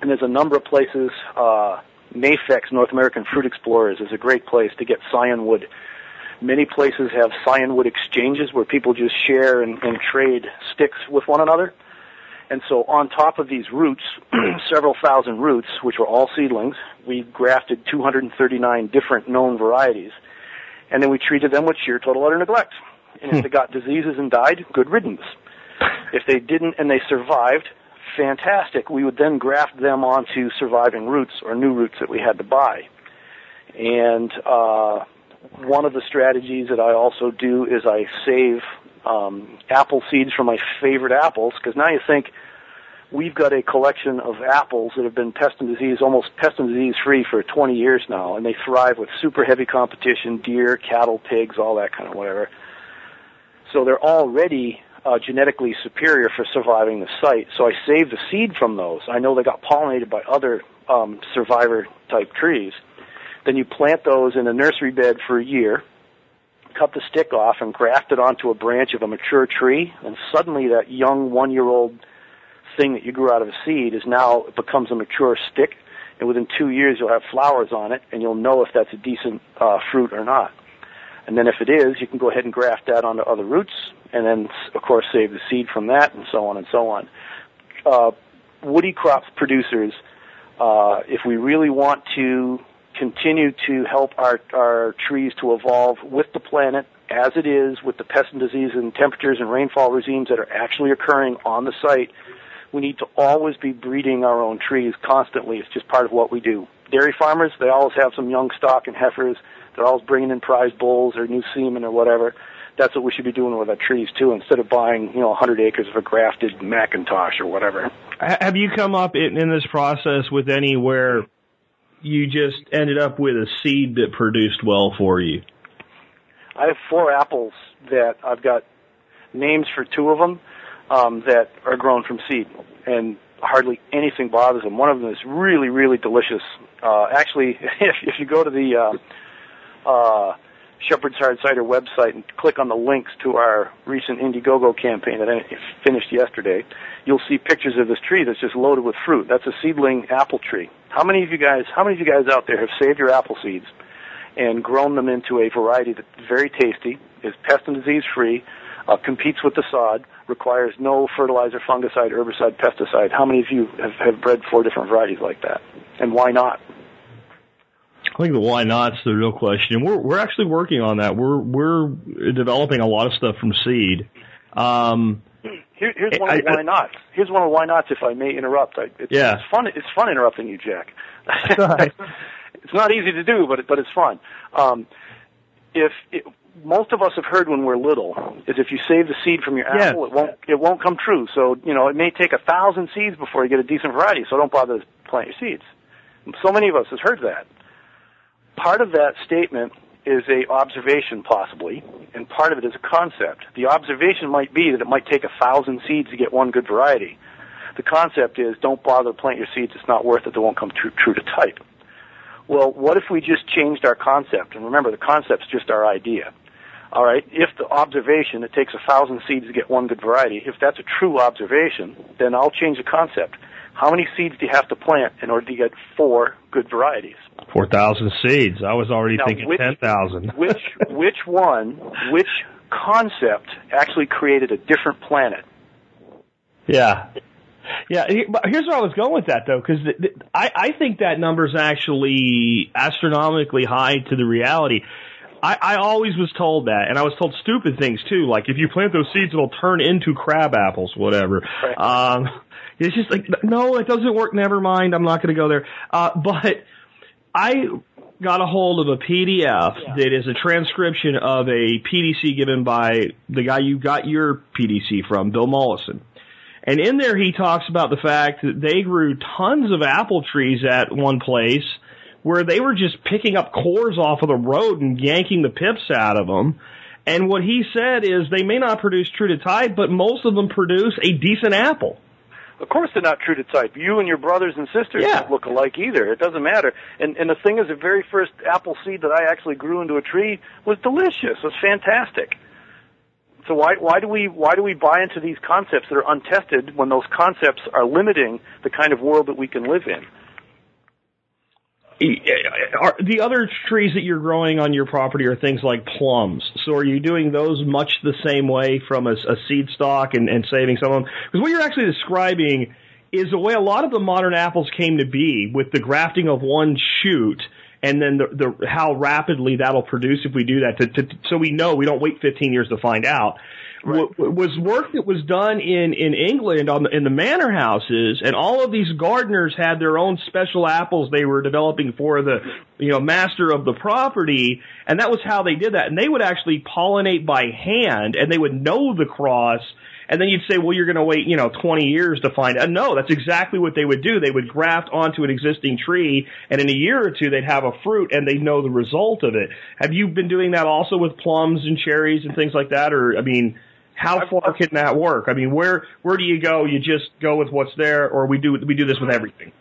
And there's a number of places. NAFEX, North American Fruit Explorers, is a great place to get cyanwood. Many places have cyanwood exchanges where people just share and trade sticks with one another. And so on top of these roots, several thousand roots, which were all seedlings, we grafted 239 different known varieties. And then we treated them with sheer, total, utter neglect. And if they got diseases and died, good riddance. If they didn't and they survived, fantastic. We would then graft them onto surviving roots or new roots that we had to buy. And one of the strategies that I also do is I save apple seeds from my favorite apples, because now you think we've got a collection of apples that have been almost pest and disease free for 20 years now, and they thrive with super heavy competition, deer, cattle, pigs, all that kind of whatever. So they're already genetically superior for surviving the site. So I save the seed from those. I know they got pollinated by other survivor-type trees. Then you plant those in a nursery bed for a year, cut the stick off, and graft it onto a branch of a mature tree, and suddenly that young one-year-old thing that you grew out of a seed is now, it becomes a mature stick, and within 2 years you'll have flowers on it, and you'll know if that's a decent fruit or not. And then if it is, you can go ahead and graft that onto other roots, and then, of course, save the seed from that, and so on and so on. Woody crops producers, if we really want to continue to help our trees to evolve with the planet as it is, with the pest and disease and temperatures and rainfall regimes that are actually occurring on the site, we need to always be breeding our own trees constantly. It's just part of what we do. Dairy farmers, they always have some young stock and heifers. They're always bringing in prized bulls or new semen or whatever. That's what we should be doing with our trees, too, instead of buying, 100 acres of a grafted Macintosh or whatever. Have you come up in this process with any where you just ended up with a seed that produced well for you? I have 4 apples that I've got names for 2 of them that are grown from seed, and hardly anything bothers them. One of them is really, really delicious. Actually, if you go to the Shepherd's Hard Cider website and click on the links to our recent Indiegogo campaign that I finished yesterday, you'll see pictures of this tree that's just loaded with fruit. That's a seedling apple tree. How many of you guys out there have saved your apple seeds and grown them into a variety that's very tasty, is pest and disease free, competes with the sod, requires no fertilizer, fungicide, herbicide, pesticide? How many of you have bred 4 different varieties like that? And why not? I think the why not's the real question. We're actually working on that. We're developing a lot of stuff from seed. Here's one of the why nots. Here's one of the why nots, if I may interrupt. It's fun. It's fun interrupting you, Jack. It's not easy to do, but it's fun. If most of us have heard when we're little is if you save the seed from your apple, it won't come true. So, you know, it may take 1,000 seeds before you get a decent variety, so don't bother to plant your seeds. So many of us have heard that. Part of that statement is a observation, possibly, and part of it is a concept. The observation might be that it might take 1,000 seeds to get one good variety. The concept is don't bother to plant your seeds. It's not worth it. They won't come true to type. Well, what if we just changed our concept? And remember, the concept's just our idea. All right, if the observation, it takes 1,000 seeds to get one good variety, if that's a true observation, then I'll change the concept. How many seeds do you have to plant in order to get 4 good varieties? 4,000 seeds. I was already thinking 10,000. Which concept actually created a different planet? Yeah. Yeah, but here's where I was going with that, though, because I think that number's actually astronomically high to the reality. I always was told that, and I was told stupid things, too, like if you plant those seeds, it'll turn into crab apples, whatever. Right. It's just like, no, it doesn't work, never mind, I'm not going to go there. But I got a hold of a PDF that is a transcription of a PDC given by the guy you got your PDC from, Bill Mollison. And in there he talks about the fact that they grew tons of apple trees at one place where they were just picking up cores off of the road and yanking the pips out of them. And what he said is they may not produce true to type, but most of them produce a decent apple. Of course they're not true to type. You and your brothers and sisters don't look alike either. It doesn't matter. And the thing is, the very first apple seed that I actually grew into a tree was delicious. It was fantastic. So why do we buy into these concepts that are untested when those concepts are limiting the kind of world that we can live in? Are the other trees that you're growing on your property are things like plums. So are you doing those much the same way from a seed stock and saving some of them? Because what you're actually describing is the way a lot of the modern apples came to be, with the grafting of one shoot. And then the how rapidly that'll produce if we do that, so we know we don't wait 15 years to find out. Right. Was work that was done in England in the manor houses, and all of these gardeners had their own special apples they were developing for the master of the property, and that was how they did that. And they would actually pollinate by hand, and they would know the cross. And then you'd say, well, you're going to wait, 20 years to find out. No, that's exactly what they would do. They would graft onto an existing tree, and in a year or two, they'd have a fruit, and they'd know the result of it. Have you been doing that also with plums and cherries and things like that? Or, I mean, how far can that work? I mean, where do you go? You just go with what's there, or we do this with everything?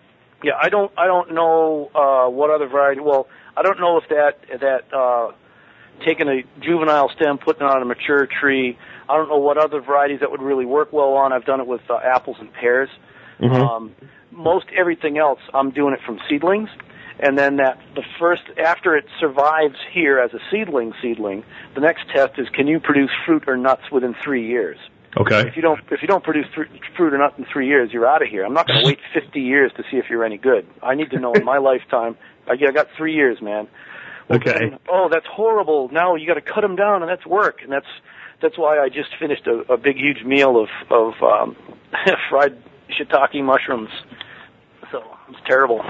Yeah, I don't know what other variety. Well, I don't know if that taking a juvenile stem, putting it on a mature tree, I don't know what other varieties that would really work well on. I've done it with apples and pears. Mm-hmm. Most everything else, I'm doing it from seedlings. And then after it survives here as a seedling, the next test is, can you produce fruit or nuts within 3 years? Okay. If you don't produce fruit or nuts in 3 years, you're out of here. I'm not going to wait 50 years to see if you're any good. I need to know in my lifetime. I got 3 years, man. Okay. And, oh, that's horrible. Now you got to cut them down, and that's work, and that's why I just finished a big, huge meal of fried shiitake mushrooms. So it's terrible.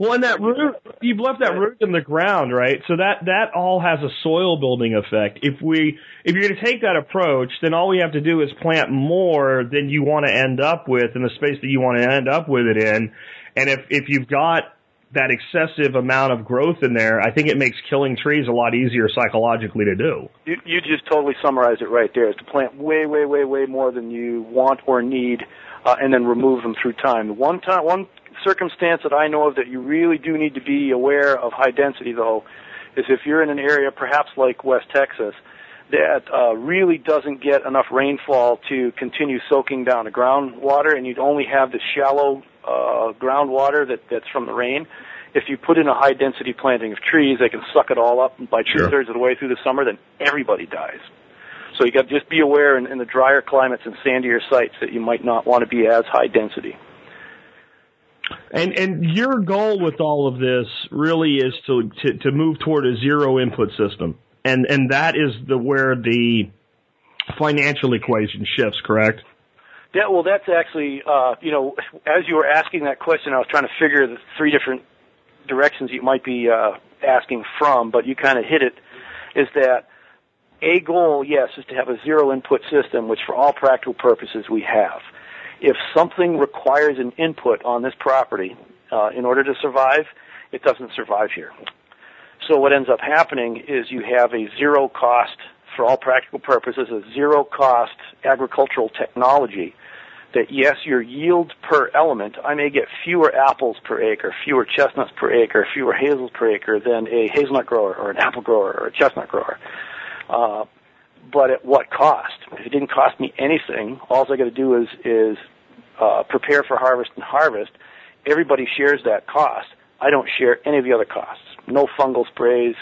Well, and that root, you've left that root in the ground, right? So that all has a soil building effect. If you're going to take that approach, then all we have to do is plant more than you want to end up with in the space that you want to end up with it in. And if you've got that excessive amount of growth in there, I think it makes killing trees a lot easier psychologically to do. You just totally summarized it right there, is to plant way, way, way, way more than you want or need, and then remove them through time. One circumstance that I know of that you really do need to be aware of high density, though, is if you're in an area perhaps like West Texas that really doesn't get enough rainfall to continue soaking down the groundwater, and you'd only have the shallow groundwater that's from the rain. If you put in a high density planting of trees, they can suck it all up, and by two-thirds of the way through the summer, then everybody dies. So you got to just be aware in the drier climates and sandier sites that you might not want to be as high density. And your goal with all of this really is to move toward a zero input system, and that is where the financial equation shifts, correct? Yeah, well, that's actually, as you were asking that question, I was trying to figure the 3 different directions you might be asking from, but you kind of hit it. is that a goal, yes, is to have a zero-input system, which for all practical purposes we have. If something requires an input on this property in order to survive, it doesn't survive here. So what ends up happening is you have a zero-cost, for all practical purposes, a zero-cost agricultural technology that, yes, your yield per element, I may get fewer apples per acre, fewer chestnuts per acre, fewer hazels per acre than a hazelnut grower or an apple grower or a chestnut grower. But at what cost? If it didn't cost me anything, all I got to do is prepare for harvest and harvest. Everybody shares that cost. I don't share any of the other costs. No fungal sprays,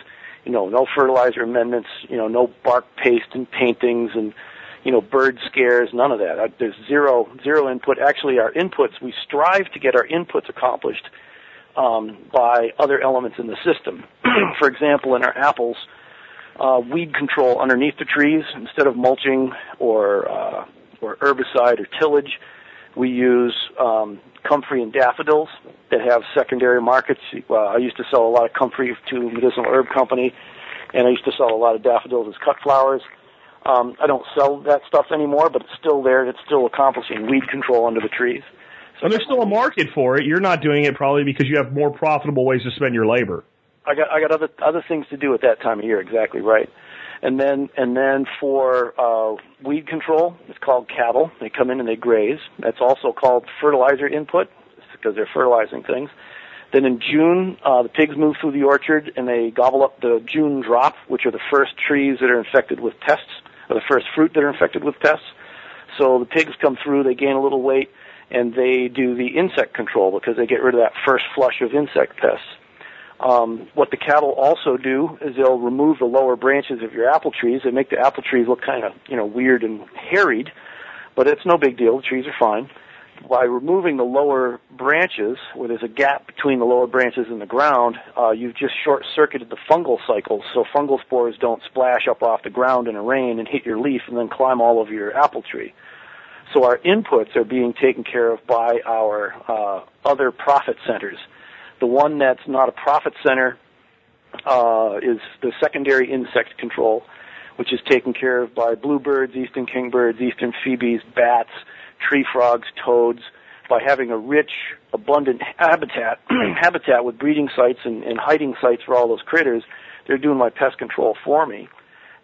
no fertilizer amendments, no bark paste and paintings and, bird scares, none of that. There's zero input. Actually, our inputs, we strive to get our inputs accomplished by other elements in the system. For example, in our apples, weed control underneath the trees, instead of mulching or herbicide or tillage, we use comfrey and daffodils that have secondary markets. I used to sell a lot of comfrey to a medicinal herb company, and I used to sell a lot of daffodils as cut flowers. I don't sell that stuff anymore, but it's still there. It's still accomplishing weed control under the trees. So and there's still a market for it. You're not doing it probably because you have more profitable ways to spend your labor. I got other things to do at that time of year. Exactly right. And then for weed control, it's called cattle. They come in and they graze. That's also called fertilizer input because they're fertilizing things. Then in June, the pigs move through the orchard and they gobble up the June drop, which are the first trees that are infected with pests, or the first fruit that are infected with pests. So the pigs come through, they gain a little weight, and they do the insect control because they get rid of that first flush of insect pests. What the cattle also do is they'll remove the lower branches of your apple trees. They make the apple trees look kind of, weird and harried, but it's no big deal. The trees are fine. By removing the lower branches, where there's a gap between the lower branches and the ground, you've just short-circuited the fungal cycle, so fungal spores don't splash up off the ground in a rain and hit your leaf and then climb all over your apple tree. So our inputs are being taken care of by our other profit centers. The one that's not a profit center is the secondary insect control, which is taken care of by bluebirds, eastern kingbirds, eastern phoebes, bats, tree frogs, toads, by having a rich, abundant habitat with breeding sites and hiding sites for all those critters. They're doing my pest control for me.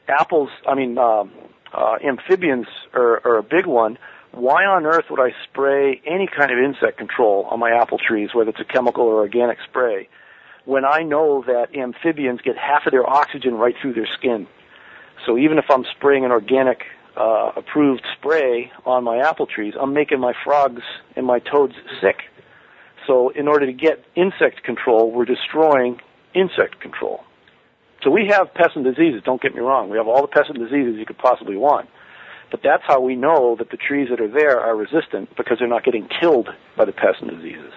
Amphibians are a big one. Why on earth would I spray any kind of insect control on my apple trees, whether it's a chemical or organic spray, when I know that amphibians get half of their oxygen right through their skin? So even if I'm spraying an organic approved spray on my apple trees, I'm making my frogs and my toads sick. So in order to get insect control, we're destroying insect control. So we have pests and diseases, don't get me wrong. We have all the pests and diseases you could possibly want. But that's how we know that the trees that are there are resistant, because they're not getting killed by the pests and diseases.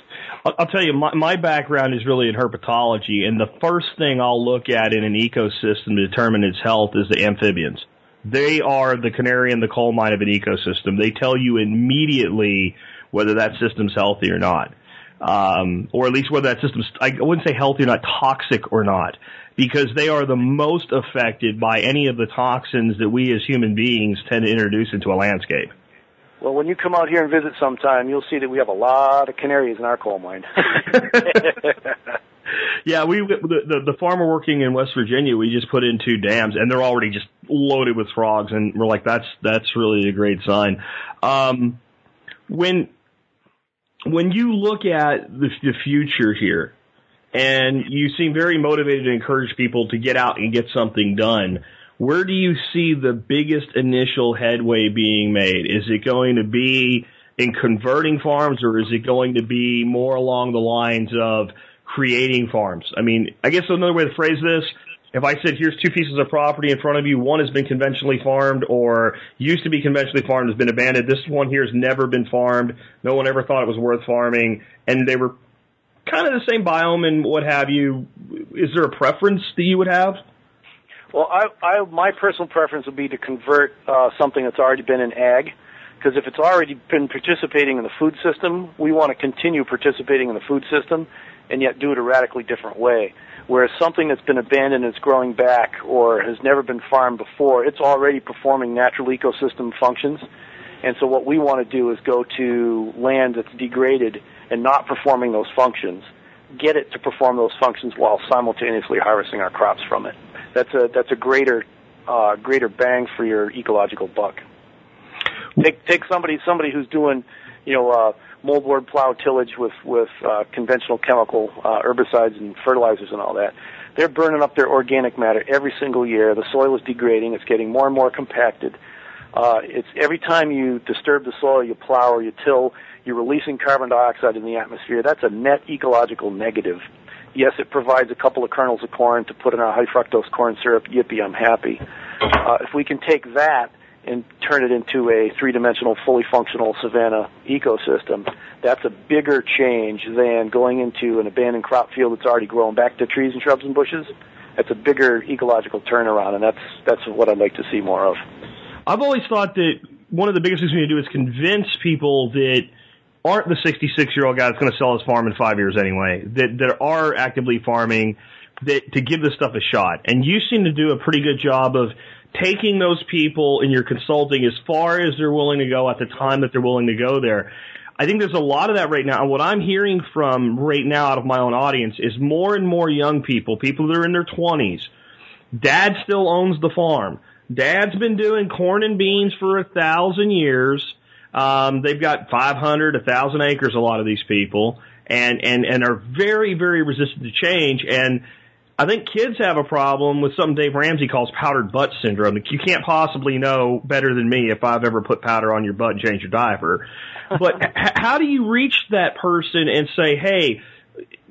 I'll tell you, my background is really in herpetology, and the first thing I'll look at in an ecosystem to determine its health is the amphibians. They are the canary in the coal mine of an ecosystem. They tell you immediately whether that system's healthy or not, or at least whether that system's, I wouldn't say healthy or not, toxic or not, because they are the most affected by any of the toxins that we as human beings tend to introduce into a landscape. Well, when you come out here and visit sometime, you'll see that we have a lot of canaries in our coal mine. Yeah, the farmer working in West Virginia, we just put in 2 dams, and they're already just loaded with frogs, and we're like, that's really a great sign. When you look at the future here, and you seem very motivated to encourage people to get out and get something done, where do you see the biggest initial headway being made? Is it going to be in converting farms, or is it going to be more along the lines of creating farms? I mean, I guess another way to phrase this, if I said, here's 2 pieces of property in front of you, one has been conventionally farmed or used to be conventionally farmed, has been abandoned, this one here has never been farmed, no one ever thought it was worth farming, and they were kind of the same biome and what have you, is there a preference that you would have? Well, my personal preference would be to convert something that's already been in ag, because if it's already been participating in the food system, we want to continue participating in the food system and yet do it a radically different way. Whereas something that's been abandoned is growing back or has never been farmed before, it's already performing natural ecosystem functions. And so what we want to do is go to land that's degraded and not performing those functions, get it to perform those functions while simultaneously harvesting our crops from it. That's a greater bang for your ecological buck. Take somebody who's doing, moldboard plow tillage with conventional chemical herbicides and fertilizers and all that. They're burning up their organic matter every single year. The soil is degrading. It's getting more and more compacted. It's every time you disturb the soil, you plow or you till, you're releasing carbon dioxide in the atmosphere. That's a net ecological negative. Yes, it provides a couple of kernels of corn to put in our high fructose corn syrup. Yippee, I'm happy. If we can take that and turn it into a three-dimensional, fully functional savanna ecosystem, that's a bigger change than going into an abandoned crop field that's already grown back to trees and shrubs and bushes. That's a bigger ecological turnaround, and that's what I'd like to see more of. I've always thought that one of the biggest things we need to do is convince people that aren't the 66-year-old guy that's going to sell his farm in 5 years anyway, that are actively farming, that to give this stuff a shot. And you seem to do a pretty good job of taking those people in your consulting as far as they're willing to go at the time that they're willing to go there. I think there's a lot of that right now. And what I'm hearing from right now out of my own audience is more and more young people that are in their 20s. Dad still owns the farm. Dad's been doing corn and beans for 1,000 years. They've got 500, 1,000 acres, a lot of these people, and are very, very resistant to change. And I think kids have a problem with something Dave Ramsey calls powdered butt syndrome. You can't possibly know better than me if I've ever put powder on your butt and changed your diaper. But how do you reach that person and say, hey,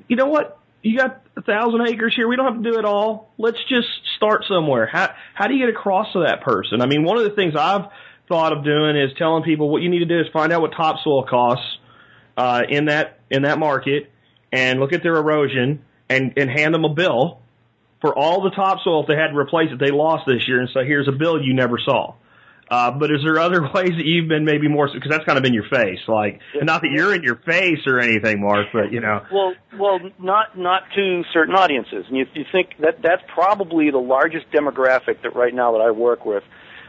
you know what? You got 1,000 acres here. We don't have to do it all. Let's just start somewhere. How do you get across to that person? I mean, one of the things I've thought of doing is telling people what you need to do is find out what topsoil costs in that market and look at their erosion. And hand them a bill for all the topsoil if they had to replace it they lost this year, and say, here's a bill you never saw. But is there other ways that you've been maybe more, because that's kind of in your face, like, not that you're in your face or anything, Mark, but Well, not to certain audiences, and you think that that's probably the largest demographic that right now that I work with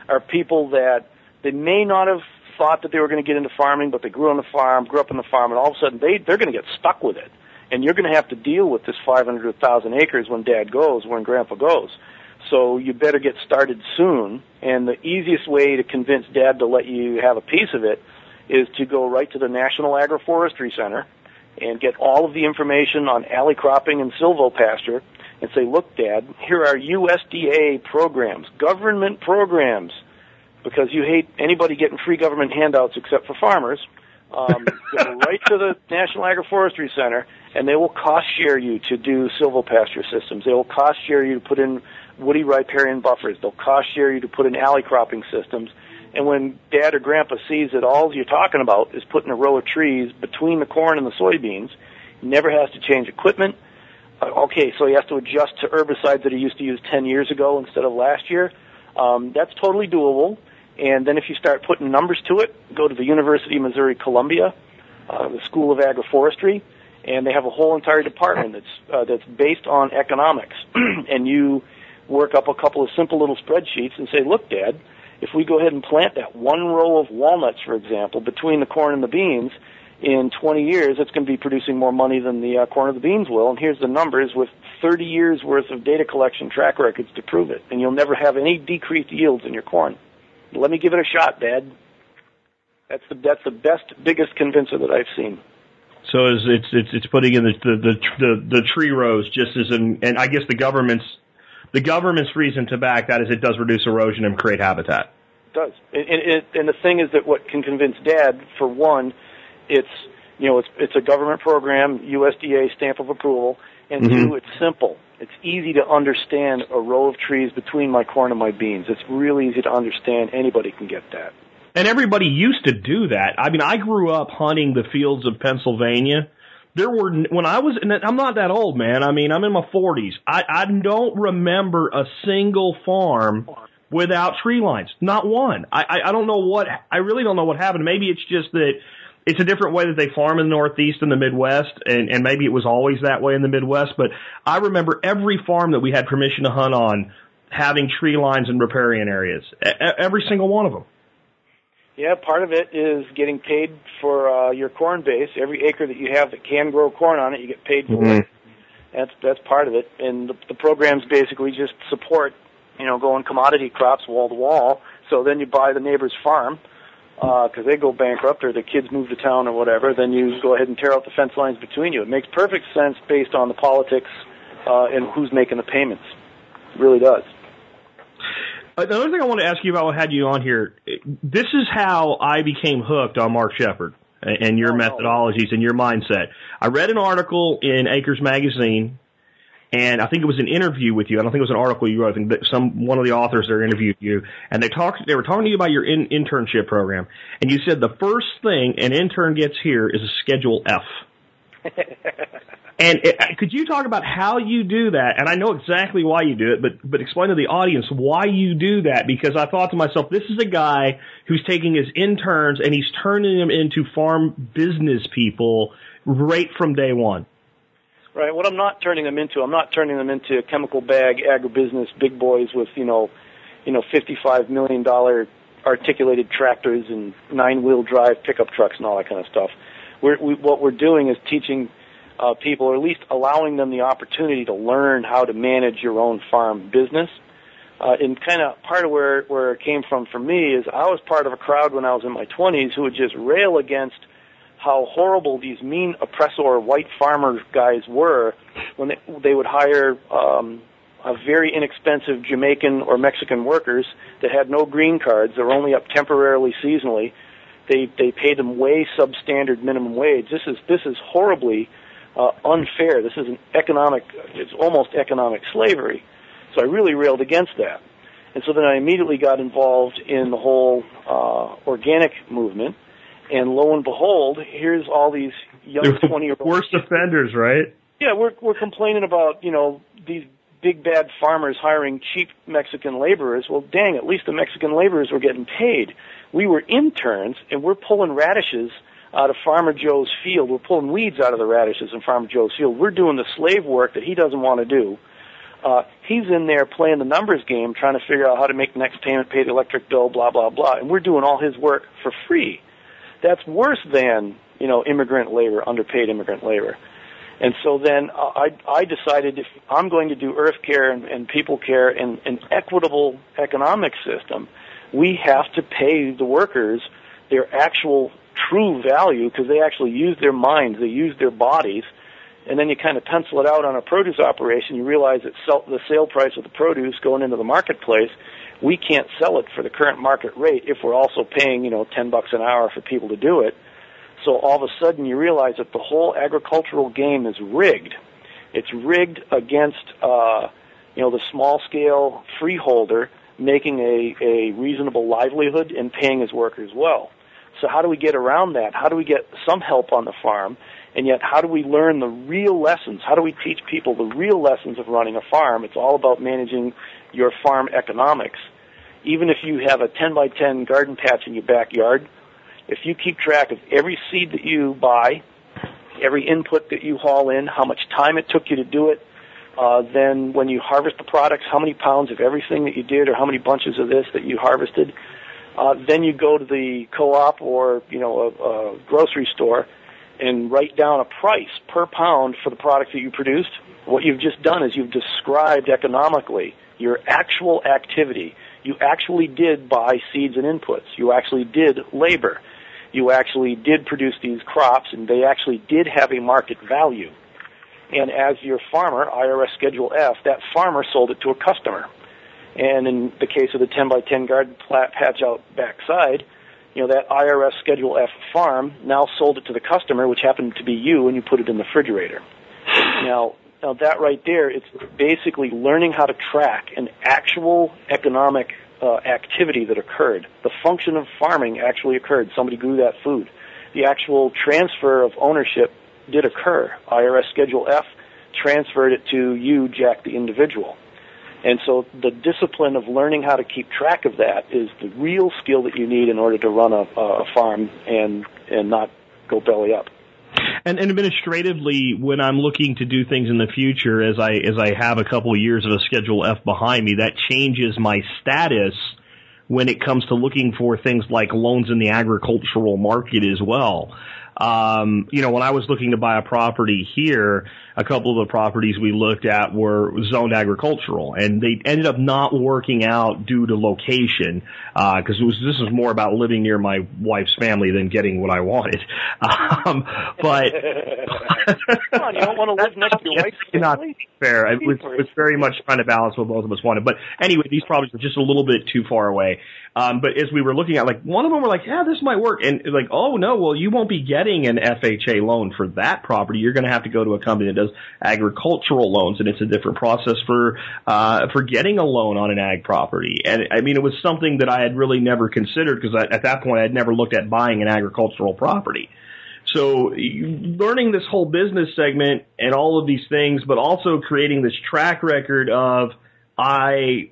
are people that they may not have thought that they were going to get into farming, but they grew up on the farm, and all of a sudden they're going to get stuck with it. And you're going to have to deal with this 500,000 acres when Dad goes, when Grandpa goes. So you better get started soon. And the easiest way to convince Dad to let you have a piece of it is to go right to the National Agroforestry Center and get all of the information on alley cropping and silvopasture and say, look, Dad, here are USDA programs, government programs, because you hate anybody getting free government handouts except for farmers. Go right to the National Agroforestry Center, and they will cost share you to do silvopasture systems. They will cost share you to put in woody riparian buffers. They'll cost share you to put in alley cropping systems. And when Dad or Grandpa sees that all you're talking about is putting a row of trees between the corn and the soybeans, he never has to change equipment. Okay, so he has to adjust to herbicides that he used to use 10 years ago instead of last year. That's totally doable. And then if you start putting numbers to it, go to the University of Missouri Columbia, the School of Agroforestry, and they have a whole entire department that's based on economics. And you work up a couple of simple little spreadsheets and say, look, Dad, if we go ahead and plant that one row of walnuts, for example, between the corn and the beans, in 20 years it's going to be producing more money than the corn or the beans will. And here's the numbers with 30 years' worth of data collection track records to prove it. And you'll never have any decreased yields in your corn. Let me give it a shot, Dad. That's the best, biggest convincer that I've seen. So it's putting in the tree rows just as in, and I guess the government's reason to back that is it does reduce erosion and create habitat. It does, and the thing is that what can convince Dad, for one, it's a government program, USDA stamp of approval, and two, it's simple. It's easy to understand a row of trees between my corn and my beans. It's really easy to understand. Anybody can get that. And everybody used to do that. I mean, I grew up hunting the fields of Pennsylvania. There were, when I was, and I'm not that old, man. I mean, I'm in my 40s. I don't remember a single farm without tree lines. Not one. I really don't know what happened. Maybe it's just that It's a different way that they farm in the Northeast and the Midwest, and maybe it was always that way in the Midwest, but I remember every farm that we had permission to hunt on having tree lines and riparian areas, every single one of them. Yeah, part of it is getting paid for your corn base. Every acre that you have that can grow corn on it, you get paid for it. That's part of it, and the programs basically just support, going commodity crops wall to wall. So then you buy the neighbor's farm because they go bankrupt or the kids move to town or whatever. Then you go ahead and tear out the fence lines between you. It makes perfect sense based on the politics and who's making the payments. It really does. Another thing I want to ask you about, I had you on here. This is how I became hooked on Mark Shepard and your methodologies and your mindset. I read an article in Acres Magazine, and I think it was an interview with you. I don't think it was an article you wrote. I think one of the authors there interviewed you, and they were talking to you about your internship program, and you said the first thing an intern gets here is a Schedule F. And could you talk about how you do that? And I know exactly why you do it, but explain to the audience why you do that, because I thought to myself, this is a guy who's taking his interns and he's turning them into farm business people right from day one. Right. What I'm not turning them into a chemical bag agribusiness big boys with, $55 million articulated tractors and 9-wheel drive pickup trucks and all that kind of stuff. What we're doing is teaching people, or at least allowing them the opportunity to learn how to manage your own farm business. And kind of part of where it came from for me is I was part of a crowd when I was in my 20s who would just rail against how horrible these mean oppressor white farmer guys were when they would hire a very inexpensive Jamaican or Mexican workers that had no green cards. They were only up temporarily, seasonally. They paid them way substandard minimum wage. This is horribly unfair. This is it's almost economic slavery. So I really railed against that. And so then I immediately got involved in the whole organic movement. And lo and behold, here's all these young 20-year-olds. Worst offenders, right? Yeah, we're complaining about, these big bad farmers hiring cheap Mexican laborers. Well, dang, at least the Mexican laborers were getting paid. We were interns, and we're pulling radishes out of Farmer Joe's field. We're pulling weeds out of the radishes in Farmer Joe's field. We're doing the slave work that he doesn't want to do. He's in there playing the numbers game, trying to figure out how to make the next payment, pay the electric bill, blah, blah, blah. And we're doing all his work for free. That's worse than, immigrant labor, underpaid immigrant labor. And so then I decided if I'm going to do earth care and people care and an equitable economic system, we have to pay the workers their actual true value, because they actually use their minds, they use their bodies, and then you kind of pencil it out on a produce operation. You realize that the sale price of the produce going into the marketplace, we can't sell it for the current market rate if we're also paying, $10 an hour for people to do it. So all of a sudden you realize that the whole agricultural game is rigged. It's rigged against, the small-scale freeholder making a reasonable livelihood and paying his workers well. So how do we get around that? How do we get some help on the farm? And yet how do we learn the real lessons? How do we teach people the real lessons of running a farm? It's all about managing your farm economics. Even if you have a 10-by-10 garden patch in your backyard, if you keep track of every seed that you buy, every input that you haul in, how much time it took you to do it, then when you harvest the products, how many pounds of everything that you did or how many bunches of this that you harvested, then you go to the co-op or, a grocery store and write down a price per pound for the product that you produced. What you've just done is you've described economically your actual activity. You actually did buy seeds and inputs. You actually did labor. You actually did produce these crops, and they actually did have a market value. And as your farmer, IRS Schedule F, that farmer sold it to a customer. And in the case of the 10-by-10 garden patch out backside, that IRS Schedule F farm now sold it to the customer, which happened to be you, and you put it in the refrigerator. Now that right there, it's basically learning how to track an actual economic activity that occurred. The function of farming actually occurred. Somebody grew that food. The actual transfer of ownership did occur. IRS Schedule F transferred it to you, Jack, the individual. And so the discipline of learning how to keep track of that is the real skill that you need in order to run a farm and not go belly up. And administratively, when I'm looking to do things in the future, as I have a couple of years of a Schedule F behind me, that changes my status when it comes to looking for things like loans in the agricultural market as well. When I was looking to buy a property here, a couple of the properties we looked at were zoned agricultural, and they ended up not working out due to location, because this was more about living near my wife's family than getting what I wanted. But come on, you don't want to live next to your wife's family? Not fair. It's very much trying to balance what both of us wanted. But anyway, these properties were just a little bit too far away. But as we were looking at, like, one of them, we're like, yeah, this might work, and like, oh no, well, you won't be getting an FHA loan for that property. You're going to have to go to a company that does agricultural loans, and it's a different process for getting a loan on an ag property. And I mean, it was something that I had really never considered, because at that point I had never looked at buying an agricultural property. So learning this whole business segment and all of these things, but also creating this track record of I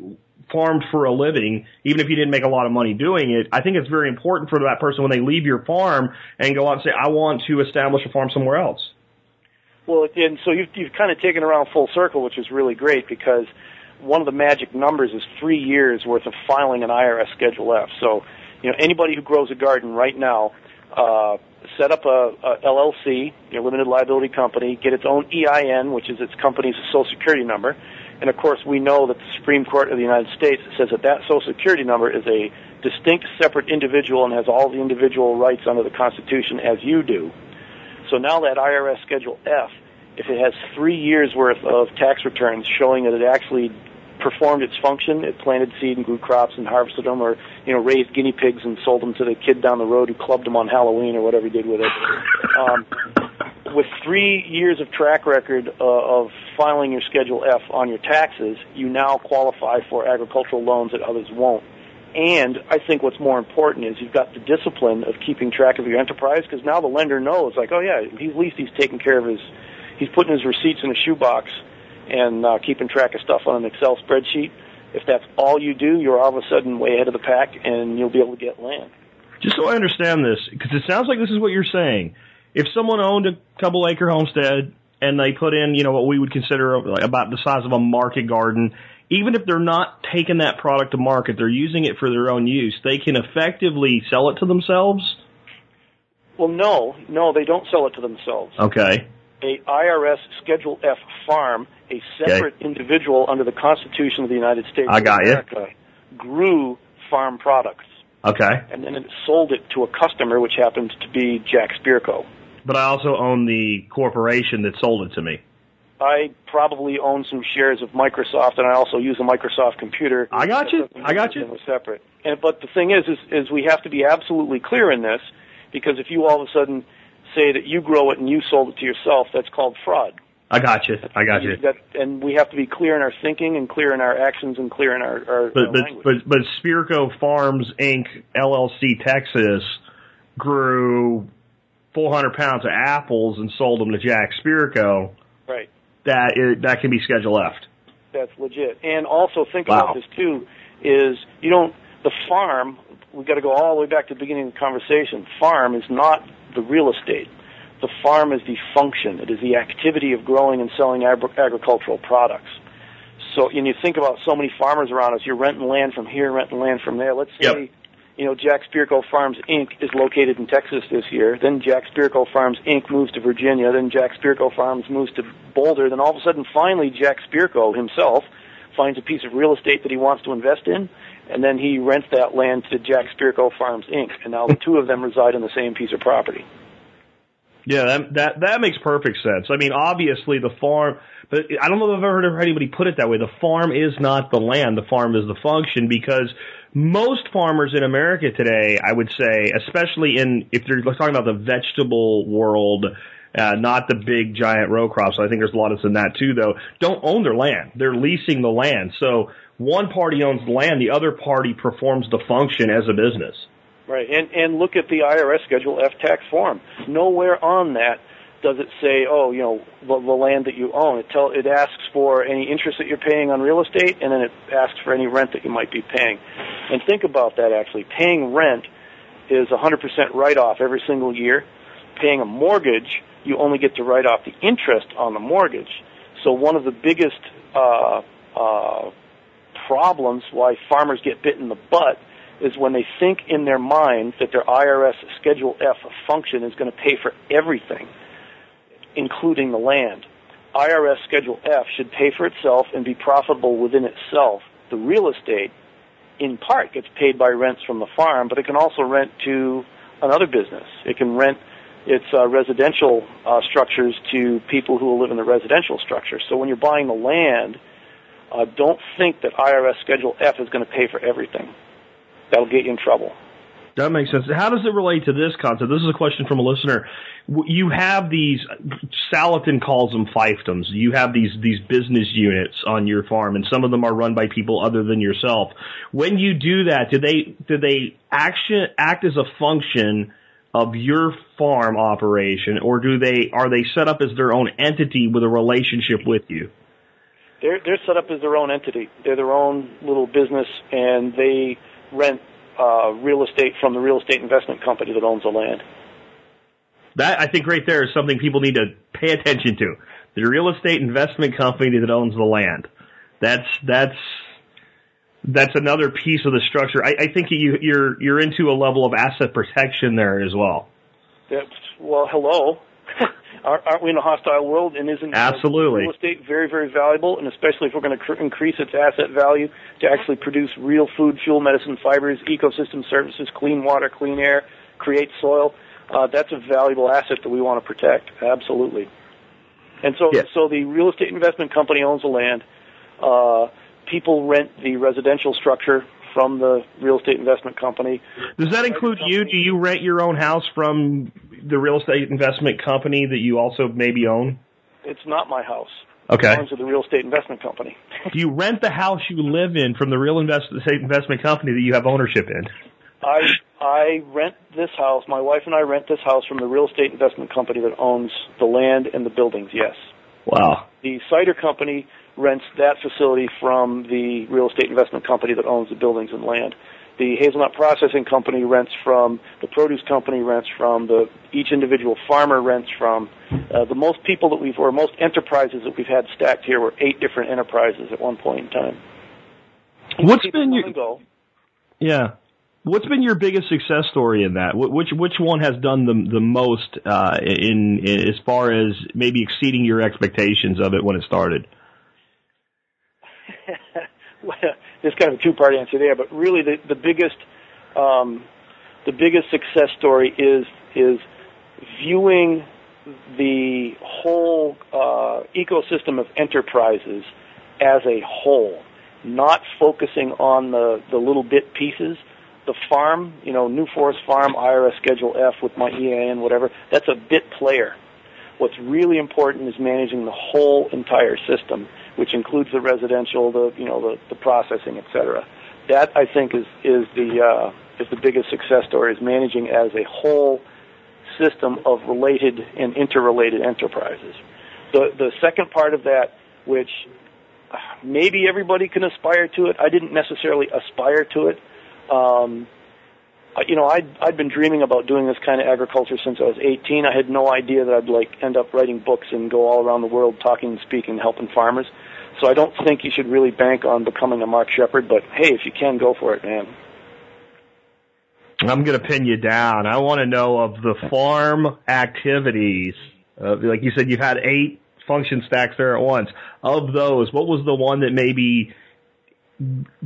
farmed for a living, even if you didn't make a lot of money doing it, I think it's very important for that person when they leave your farm and go out and say, I want to establish a farm somewhere else. Well, and so you've kind of taken around full circle, which is really great, because one of the magic numbers is 3 years worth of filing an IRS Schedule F. So, you know, anybody who grows a garden right now, set up a LLC, your limited liability company, get its own EIN, which is its company's Social Security number. And, of course, we know that the Supreme Court of the United States says that Social Security number is a distinct, separate individual and has all the individual rights under the Constitution as you do. So now that IRS Schedule F, if it has 3 years' worth of tax returns showing that it actually performed its function, it planted seed and grew crops and harvested them, or, you know, raised guinea pigs and sold them to the kid down the road who clubbed them on Halloween or whatever he did with it. With 3 years of track record of filing your Schedule F on your taxes, you now qualify for agricultural loans that others won't. And I think what's more important is you've got the discipline of keeping track of your enterprise, because now the lender knows, like, oh, yeah, at least he's taking care of he's putting his receipts in a shoebox and keeping track of stuff on an Excel spreadsheet. If that's all you do, you're all of a sudden way ahead of the pack, and you'll be able to get land. Just so I understand this, because it sounds like this is what you're saying. If someone owned a couple-acre homestead and they put in, you know, what we would consider about the size of a market garden, even if they're not taking that product to market, they're using it for their own use, they can effectively sell it to themselves? Well, no, they don't sell it to themselves. Okay. A IRS Schedule F farm, a separate individual under the Constitution of the United States of America grew farm products. Okay. And then it sold it to a customer, which happens to be Jack Spirko. But I also own the corporation that sold it to me. I probably own some shares of Microsoft, and I also use a Microsoft computer. I got you. We're separate. But the thing is we have to be absolutely clear in this, because if you all of a sudden say that you grow it and you sold it to yourself, that's called fraud. I got you. And we have to be clear in our thinking and clear in our actions and clear in our language. But Spirko Farms, Inc., LLC, Texas, grew 400 pounds of apples and sold them to Jack Spirko. Right. That can be Schedule F. That's legit. And also think about this, too, is the farm, we've got to go all the way back to the beginning of the conversation. Farm is not the real estate. The farm is the function. It is the activity of growing and selling agricultural products. So, and you think about so many farmers around us, you're renting land from here, renting land from there. Let's say, Jack Spirko Farms, Inc. is located in Texas this year. Then Jack Spirko Farms, Inc. moves to Virginia. Then Jack Spirko Farms moves to Boulder. Then all of a sudden, finally, Jack Spirko himself finds a piece of real estate that he wants to invest in, and then he rents that land to Jack Spirko Farms, Inc. And now the two of them reside on the same piece of property. Yeah, that makes perfect sense. I mean, obviously the farm, but I don't know if I've ever heard anybody put it that way. The farm is not the land. The farm is the function, because most farmers in America today, I would say, especially if you're talking about the vegetable world, not the big giant row crops. I think there's a lot of us in that too, though. Don't own their land. They're leasing the land. So one party owns the land. The other party performs the function as a business. Right, and look at the IRS Schedule F tax form. Nowhere on that does it say, the land that you own. It asks for any interest that you're paying on real estate, and then it asks for any rent that you might be paying. And think about that, actually. Paying rent is 100% write-off every single year. paying a mortgage, you only get to write off the interest on the mortgage. So one of the biggest problems why farmers get bit in the butt is when they think in their mind that their IRS Schedule F function is going to pay for everything, including the land. IRS Schedule F should pay for itself and be profitable within itself. The real estate, in part, gets paid by rents from the farm, but it can also rent to another business. It can rent its residential structures to people who will live in the residential structure. So when you're buying the land, don't think that IRS Schedule F is going to pay for everything. That'll get you in trouble. That makes sense. How does it relate to this concept? This is a question from a listener. You have these, Salatin calls them fiefdoms. You have these business units on your farm, and some of them are run by people other than yourself. When you do that, do they act as a function of your farm operation, or are they set up as their own entity with a relationship with you? They're set up as their own entity. They're their own little business, and they rent real estate from the real estate investment company that owns the land. That, I think, right there is something people need to pay attention to. The real estate investment company that owns the land. That's another piece of the structure. I think you're into a level of asset protection there as well. Well, hello. Aren't we in a hostile world? And isn't real estate very, very valuable? And especially if we're going to increase its asset value to actually produce real food, fuel, medicine, fibers, ecosystem services, clean water, clean air, create soil, that's a valuable asset that we want to protect. Absolutely. And so, yes. So the real estate investment company owns the land. People rent the residential structure from the real estate investment company. Does that include you? Do you rent your own house from the real estate investment company that you also maybe own? It's not my house. Okay. It belongs to the real estate investment company. Do you rent the house you live in from the real estate investment company that you have ownership in? I rent this house. My wife and I rent this house from the real estate investment company that owns the land and the buildings, yes. Wow. The cider company rents that facility from the real estate investment company that owns the buildings and land. The hazelnut processing company rents from, the produce company rents from, each individual farmer rents from. The most people that we've, or most enterprises that we've had stacked here were 8 different enterprises at one point in time. What's been your biggest success story in that? Which one has done the most in as far as maybe exceeding your expectations of it when it started? Well, there's kind of a two-part answer there, but really the biggest success story is viewing the whole ecosystem of enterprises as a whole, not focusing on the little bit pieces. The farm, New Forest Farm, IRS Schedule F with my EAN, whatever, that's a bit player. What's really important is managing the whole entire system, which includes the residential, the processing, et cetera. That, I think, is the biggest success story, is managing as a whole system of related and interrelated enterprises. The second part of that, which maybe everybody can aspire to it, I didn't necessarily aspire to it. I'd been dreaming about doing this kind of agriculture since I was 18. I had no idea that I'd end up writing books and go all around the world talking and speaking, helping farmers. So I don't think you should really bank on becoming a Mark Shepard, but hey, if you can, go for it, man. I'm going to pin you down. I want to know of the farm activities. Like you said, you've had 8 function stacks there at once. Of those, what was the one that maybe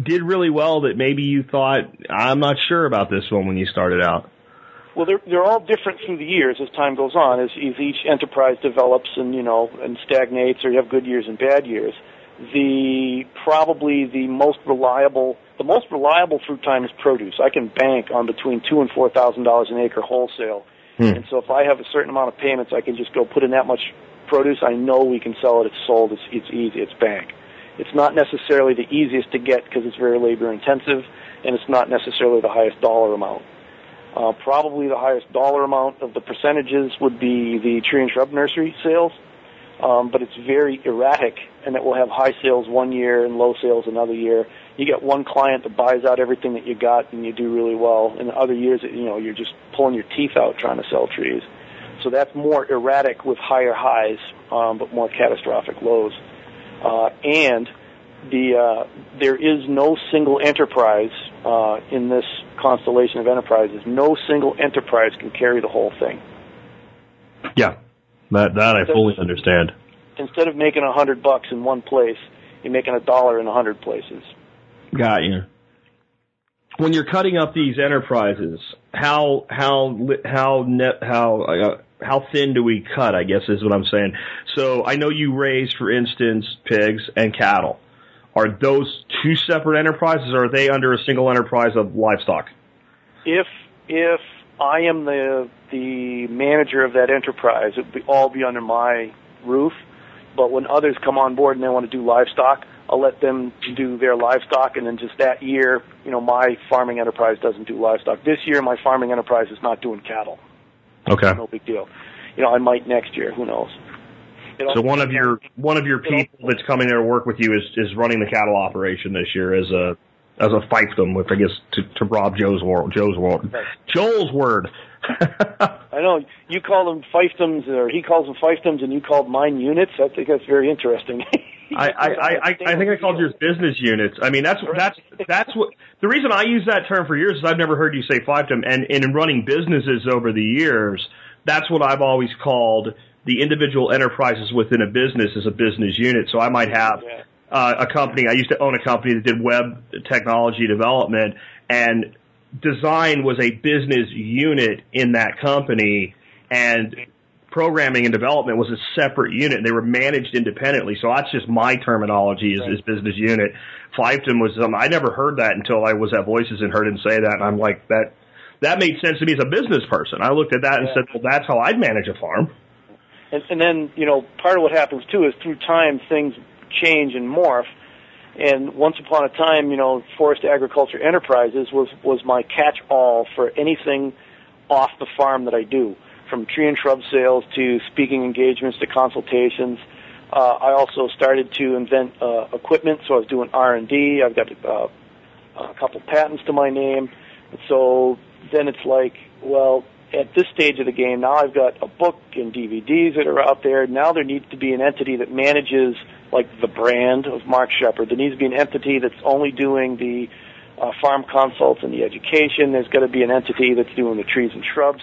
did really well that maybe you thought, I'm not sure about this one when you started out? Well, they're all different through the years as time goes on, as each enterprise develops and stagnates, or you have good years and bad years. Probably the most reliable through time is produce. I can bank on between $2,000 and $4,000 an acre wholesale. And so if I have a certain amount of payments, I can just go put in that much produce. I know we can sell it. It's sold. It's easy. It's bank. It's not necessarily the easiest to get because it's very labor-intensive, and it's not necessarily the highest dollar amount. Probably the highest dollar amount of the percentages would be the tree and shrub nursery sales, but it's very erratic, and it will have high sales one year and low sales another year. You get one client that buys out everything that you got, and you do really well. In other years, you're just pulling your teeth out trying to sell trees. So that's more erratic with higher highs, but more catastrophic lows. There is no single enterprise in this constellation of enterprises. No single enterprise can carry the whole thing. Yeah, that I fully understand. Instead of making $100 in one place, you're making $1 in 100 places. Got you. When you're cutting up these enterprises, how thin do we cut, I guess is what I'm saying. So I know you raise, for instance, pigs and cattle. Are those two separate enterprises, or are they under a single enterprise of livestock? If I am the manager of that enterprise, it would all be under my roof. But when others come on board and they want to do livestock, I'll let them do their livestock, and then just that year, my farming enterprise doesn't do livestock. This year, my farming enterprise is not doing cattle. Okay. No big deal. I might next year. Who knows? So one of your people that's coming there to work with you is running the cattle operation this year as a fiefdom, with, I guess, to rob Joe's world. Right. Joel's word. I know you call them fiefdoms, or he calls them fiefdoms, and you called mine units. I think that's very interesting. I think I called yours business units. I mean, that's what the reason I use that term for years is I've never heard you say fiefdom, and in running businesses over the years, that's what I've always called the individual enterprises within a business as a business unit. So I might have a company. I used to own a company that did web technology development, and design was a business unit in that company, and programming and development was a separate unit. They were managed independently. So that's just my terminology is business unit. Fiefdom was I never heard that until I was at Voices and heard him say that, and I'm like, that made sense to me as a business person. I looked at that and said, well, that's how I'd manage a farm. And then, part of what happens, too, is through time things change and morph. And once upon a time, Forest Agriculture Enterprises was my catch-all for anything off the farm that I do, from tree and shrub sales to speaking engagements to consultations. I also started to invent equipment, so I was doing R&D. I've got a couple patents to my name. And so then it's like, well, at this stage of the game, now I've got a book and DVDs that are out there. Now there needs to be an entity that manages, like, the brand of Mark Shepard. There needs to be an entity that's only doing the farm consults and the education. There's got to be an entity that's doing the trees and shrubs.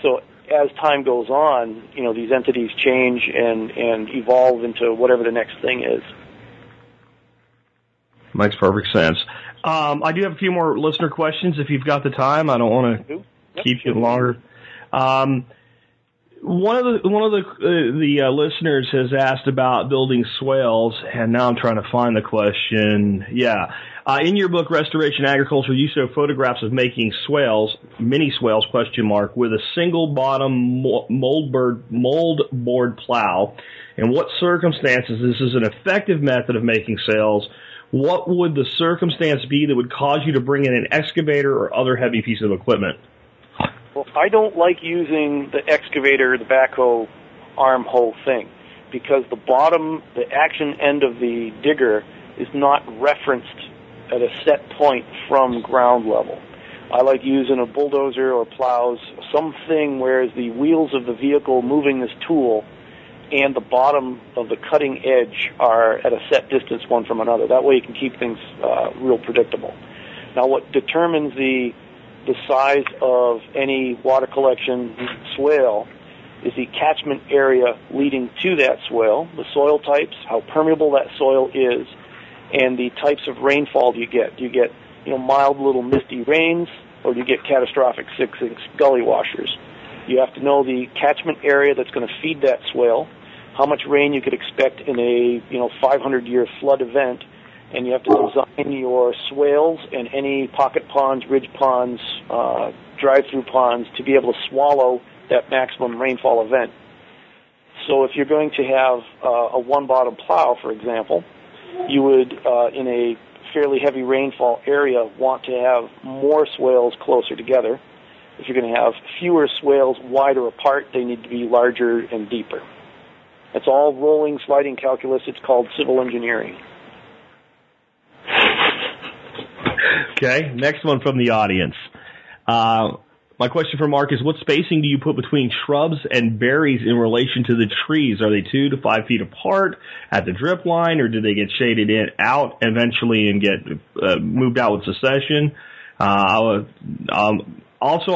So as time goes on, these entities change and evolve into whatever the next thing is. Makes perfect sense. I do have a few more listener questions if you've got the time. I don't want to keep you longer. One of the listeners has asked about building swales, and now I'm trying to find the question. Yeah. In your book, Restoration Agriculture, you show photographs of making swales, mini swales, ? With a single bottom mold board plow. In what circumstances this is an effective method of making swales? What would the circumstance be that would cause you to bring in an excavator or other heavy piece of equipment? Well, I don't like using the excavator, the backhoe armhole thing, because the action end of the digger is not referenced at a set point from ground level. I like using a bulldozer or plows, something where the wheels of the vehicle moving this tool and the bottom of the cutting edge are at a set distance one from another. That way you can keep things real predictable. Now, what determines the size of any water collection swale is the catchment area leading to that swale, the soil types, how permeable that soil is, and the types of rainfall you get. Do you get mild little misty rains, or do you get catastrophic 6-inch gully washers? You have to know the catchment area that's going to feed that swale, how much rain you could expect in a 500-year flood event, and you have to design your swales and any pocket ponds, ridge ponds, drive-through ponds to be able to swallow that maximum rainfall event. So if you're going to have a one-bottom plow, for example, you would, in a fairly heavy rainfall area, want to have more swales closer together. If you're going to have fewer swales wider apart, they need to be larger and deeper. That's all rolling, sliding calculus. It's called civil engineering. Okay, next one from the audience. My question for Mark is, what spacing do you put between shrubs and berries in relation to the trees? Are they 2 to 5 feet apart at the drip line, or do they get shaded in out eventually and get moved out with succession? I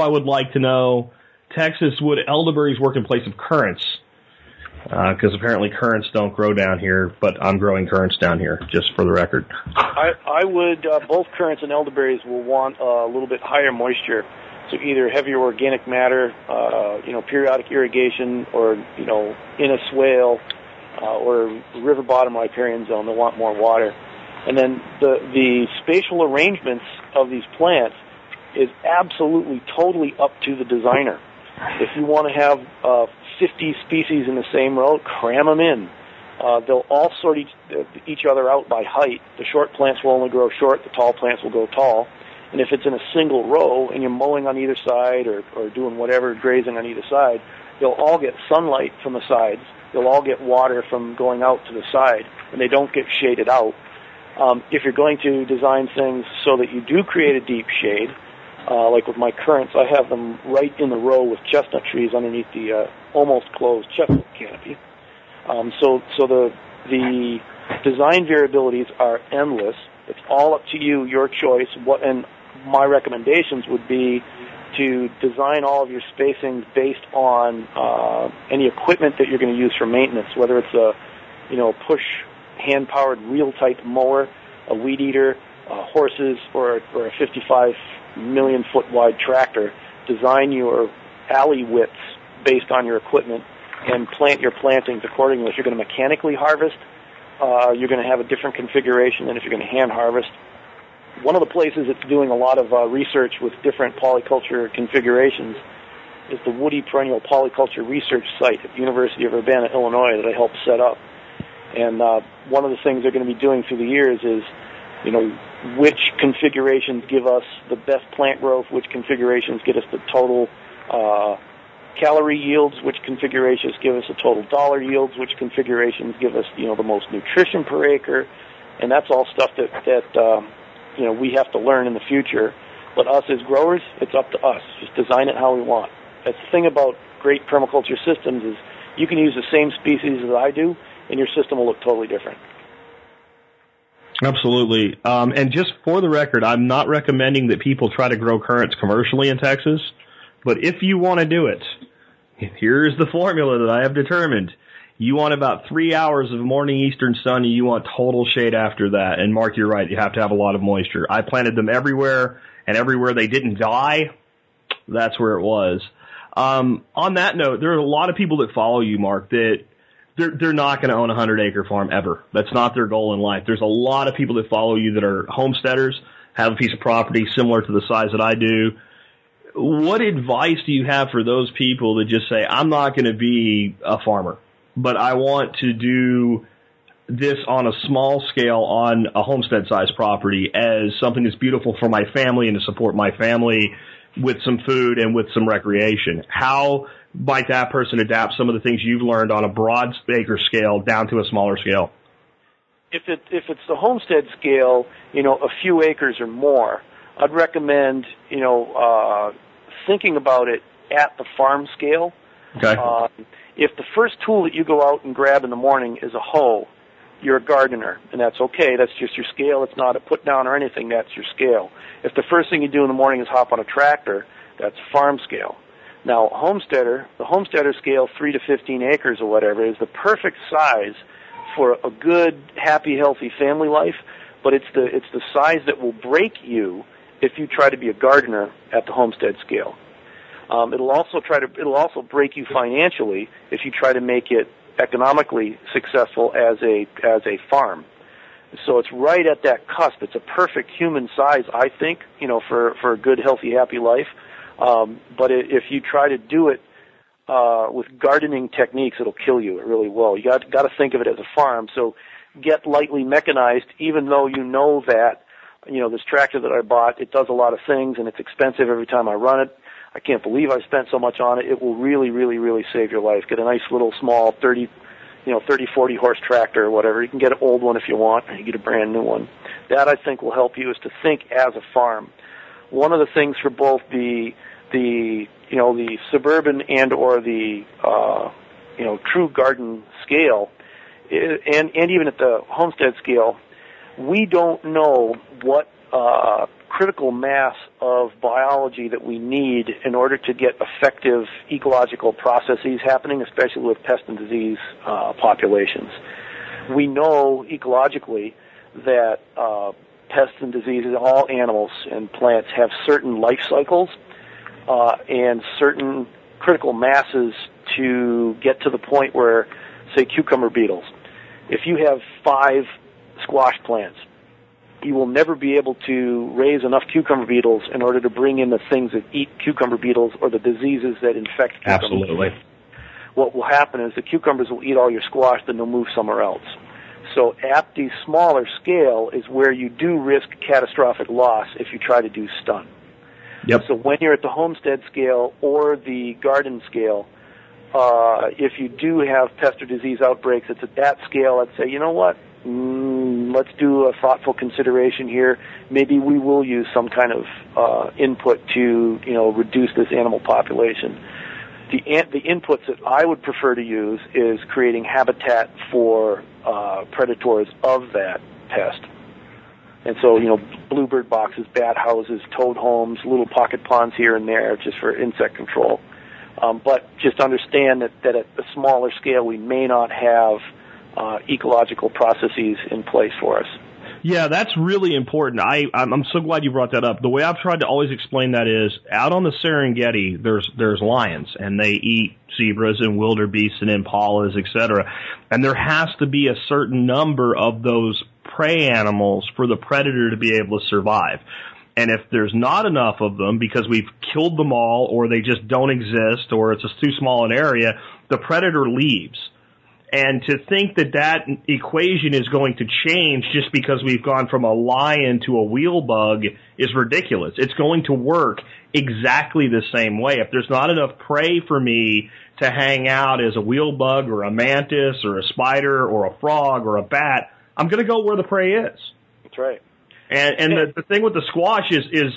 would like to know, Texas, would elderberries work in place of currants? Because apparently currants don't grow down here, but I'm growing currants down here, just for the record. I would, both currants and elderberries will want a little bit higher moisture, so either heavier organic matter, periodic irrigation, or, in a swale, or river bottom riparian zone. They want more water. And then the spatial arrangements of these plants is absolutely, totally up to the designer. If you want to have 50 species in the same row, cram them in. They'll all sort each other out by height. The short plants will only grow short, the tall plants will grow tall. And if it's in a single row and you're mowing on either side or doing whatever, grazing on either side, they'll all get sunlight from the sides. They'll all get water from going out to the side, and they don't get shaded out. If you're going to design things so that you do create a deep shade, like with my currants, I have them right in the row with chestnut trees underneath the almost closed chestnut canopy. So the design variabilities are endless. It's all up to you, your choice. And my recommendations would be to design all of your spacings based on any equipment that you're going to use for maintenance, whether it's a push hand-powered reel type mower, a weed eater, horses, or a 55-million-foot-wide tractor. Design your alley widths based on your equipment and plant your plantings accordingly. If you're going to mechanically harvest, you're going to have a different configuration than if you're going to hand harvest. One of the places that's doing a lot of research with different polyculture configurations is the Woody Perennial Polyculture Research Site at the University of Urbana, Illinois, that I helped set up. And one of the things they're going to be doing through the years is, which configurations give us the best plant growth, which configurations get us the total calorie yields, which configurations give us the total dollar yields, which configurations give us, the most nutrition per acre. And that's all stuff that we have to learn in the future. But us as growers, it's up to us. Just design it how we want. That's the thing about great permaculture systems is you can use the same species as I do, and your system will look totally different. Absolutely. And just for the record, I'm not recommending that people try to grow currants commercially in Texas. But if you want to do it, here's the formula that I have determined. You want about 3 hours of morning eastern sun, and you want total shade after that. And Mark, you're right. You have to have a lot of moisture. I planted them everywhere, and everywhere they didn't die, that's where it was. On that note, there are a lot of people that follow you, Mark, that they're not going to own a 100-acre farm ever. That's not their goal in life. There's a lot of people that follow you that are homesteaders, have a piece of property similar to the size that I do. What advice do you have for those people that just say, I'm not going to be a farmer, but I want to do this on a small scale on a homestead-sized property as something that's beautiful for my family and to support my family with some food and with some recreation? How might that person adapt some of the things you've learned on a broad acre scale down to a smaller scale? If it's the homestead scale, a few acres or more, I'd recommend, thinking about it at the farm scale. Okay. If the first tool that you go out and grab in the morning is a hoe, you're a gardener, and that's okay. That's just your scale. It's not a put-down or anything. That's your scale. If the first thing you do in the morning is hop on a tractor, that's farm scale. Now, the homesteader scale, 3 to 15 acres or whatever, is the perfect size for a good, happy, healthy family life, but it's the size that will break you if you try to be a gardener at the homestead scale. It'll also break you financially if you try to make it economically successful as a farm. So it's right at that cusp. It's a perfect human size, I think, for a good, healthy, happy life. But if you try to do it with gardening techniques, it'll kill you. It really will. You got to think of it as a farm. So get lightly mechanized, even though that this tractor that I bought, it does a lot of things and it's expensive every time I run it. I can't believe I spent so much on it. It will really, really, really save your life. Get a nice little small 40 horse tractor or whatever. You can get an old one if you want, and you get a brand new one. That I think will help you is to think as a farm. One of the things for both the the suburban and or the true garden scale, and even at the homestead scale, we don't know what critical mass of biology that we need in order to get effective ecological processes happening, especially with pest and disease populations. We know ecologically that pests and diseases, all animals and plants, have certain life cycles and certain critical masses to get to the point where, say, cucumber beetles. If you have 5 squash plants, you will never be able to raise enough cucumber beetles in order to bring in the things that eat cucumber beetles or the diseases that infect cucumbers. Absolutely. What will happen is the cucumbers will eat all your squash, then they'll move somewhere else. So at the smaller scale is where you do risk catastrophic loss if you try to do stun. Yep. So when you're at the homestead scale or the garden scale, if you do have pest or disease outbreaks, it's at that scale, I'd say, you know what? Let's do a thoughtful consideration here. Maybe we will use some kind of input to, reduce this animal population. The inputs that I would prefer to use is creating habitat for predators of that pest. And so, bluebird boxes, bat houses, toad homes, little pocket ponds here and there just for insect control. But just understand that at a smaller scale we may not have ecological processes in place for us. Yeah, that's really important. I'm so glad you brought that up. The way I've tried to always explain that is, out on the Serengeti, there's lions, and they eat zebras and wildebeests and impalas, etc. And there has to be a certain number of those prey animals for the predator to be able to survive. And if there's not enough of them because we've killed them all, or they just don't exist, or it's just too small an area, the predator leaves. And to think that equation is going to change just because we've gone from a lion to a wheel bug is ridiculous. It's going to work exactly the same way. If there's not enough prey for me to hang out as a wheel bug or a mantis or a spider or a frog or a bat, I'm going to go where the prey is. That's right. And the thing with the squash is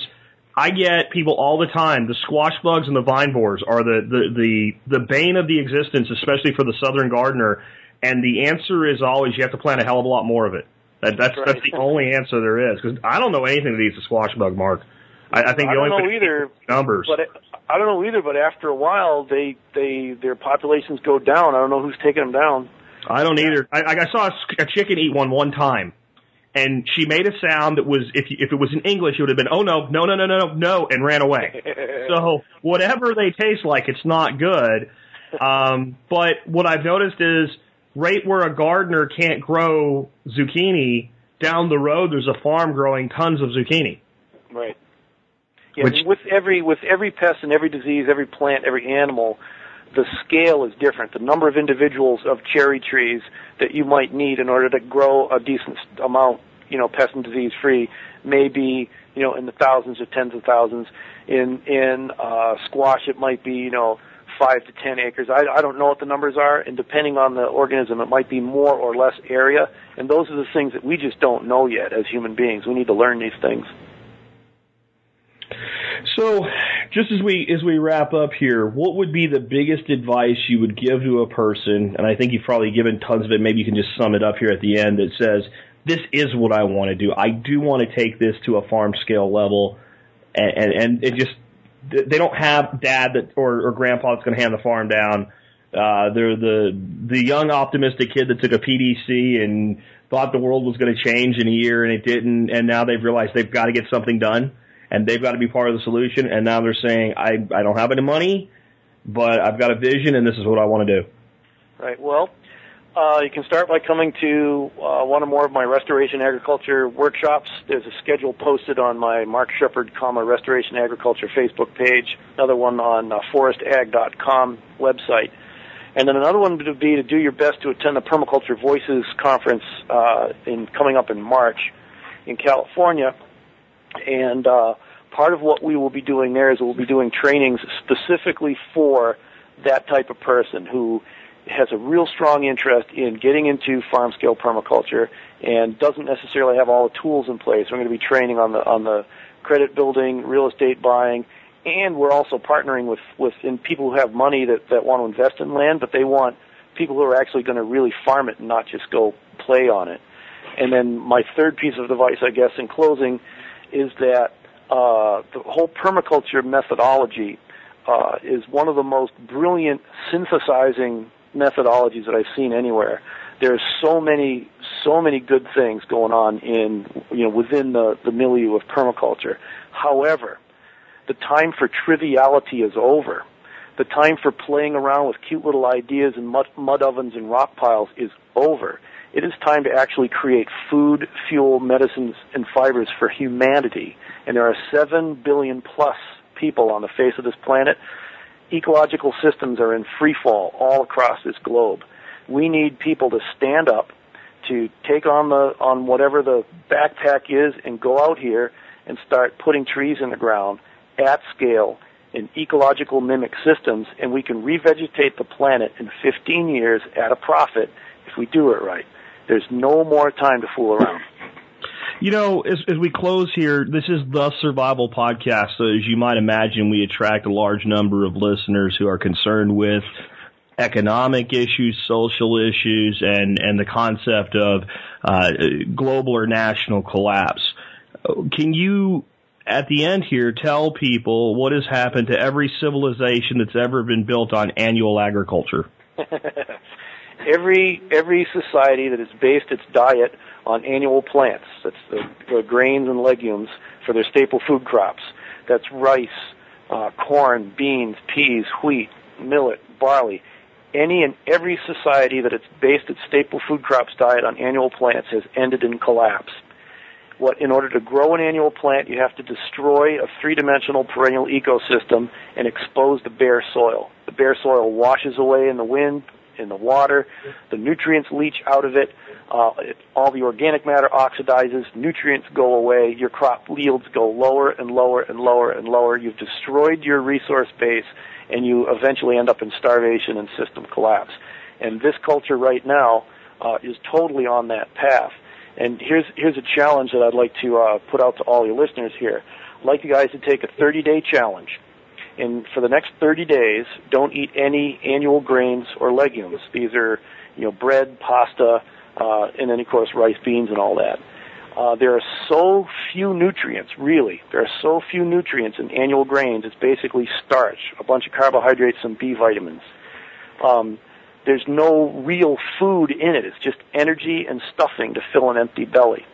I get people all the time, the squash bugs and the vine borers are the bane of the existence, especially for the southern gardener, and the answer is always you have to plant a hell of a lot more of it. That's the only answer there is, because I don't know anything that eats a squash bug, Mark. I think the only thing is numbers. I don't know either, but after a while their populations go down. I don't know who's taking them down. I don't either. I saw a chicken eat one time. And she made a sound that was, if it was in English, it would have been, oh, no, and ran away. So whatever they taste like, it's not good. But what I've noticed is, right where a gardener can't grow zucchini, down the road there's a farm growing tons of zucchini. Right. Yeah, with every pest and every disease, every plant, every animal, the scale is different. The number of individuals of cherry trees that you might need in order to grow a decent amount, pest and disease free, may be, in the thousands or tens of thousands. In squash, it might be, 5 to 10 acres. I don't know what the numbers are, and depending on the organism, it might be more or less area. And those are the things that we just don't know yet as human beings. We need to learn these things. So, just as we wrap up here, what would be the biggest advice you would give to a person, and I think you've probably given tons of it, maybe you can just sum it up here at the end, that says, this is what I want to do. I do want to take this to a farm scale level, and it just, they don't have dad that or grandpa that's going to hand the farm down. They're the young optimistic kid that took a PDC and thought the world was going to change in a year, and it didn't, and now they've realized they've got to get something done. And they've got to be part of the solution, and now they're saying, I don't have any money, but I've got a vision, and this is what I want to do. Right. Well, you can start by coming to one or more of my restoration agriculture workshops. There's a schedule posted on my Mark Shepard, Restoration Agriculture Facebook page, another one on ForestAg.com website. And then another one would be to do your best to attend the Permaculture Voices Conference coming up in March in California. And part of what we will be doing there is we'll be doing trainings specifically for that type of person who has a real strong interest in getting into farm-scale permaculture and doesn't necessarily have all the tools in place. We're going to be training on the credit building, real estate buying, And we're also partnering with people who have money that want to invest in land, but they want people who are actually going to really farm it and not just go play on it. And then my third piece of advice, I guess, in closing, is that the whole permaculture methodology is one of the most brilliant synthesizing methodologies that I've seen anywhere. There's so many good things going on within the milieu of permaculture. However, the time for triviality is over. The time for playing around with cute little ideas and mud ovens and rock piles is over. It is time to actually create food, fuel, medicines, and fibers for humanity. And there are 7 billion plus people on the face of this planet. Ecological systems are in free fall all across this globe. We need people to stand up, to take on whatever the backpack is, and go out here and start putting trees in the ground at scale in ecological mimic systems, and we can revegetate the planet in 15 years at a profit if we do it right. There's no more time to fool around. You know, as we close here, this is the Survival Podcast, so as you might imagine, we attract a large number of listeners who are concerned with economic issues, social issues, and the concept of global or national collapse. Can you, at the end here, tell people what has happened to every civilization that's ever been built on annual agriculture? Every society that has based its diet on annual plants, that's the grains and legumes for their staple food crops, that's rice, corn, beans, peas, wheat, millet, barley, any and every society that it's based its staple food crops diet on annual plants has ended in collapse. In order to grow an annual plant, you have to destroy a three-dimensional perennial ecosystem and expose the bare soil. The bare soil washes away in the wind, in the water, the nutrients leach out of it, all the organic matter oxidizes, nutrients go away, your crop yields go lower and lower and lower and lower. You've destroyed your resource base, and you eventually end up in starvation and system collapse. And this culture right now is totally on that path. And here's a challenge that I'd like to put out to all your listeners here. I'd like you guys to take a 30-day challenge. And for the next 30 days, don't eat any annual grains or legumes. These are, bread, pasta, and then, of course, rice, beans, and all that. There are so few nutrients, really. There are so few nutrients in annual grains. It's basically starch, a bunch of carbohydrates, some B vitamins. There's no real food in it. It's just energy and stuffing to fill an empty belly.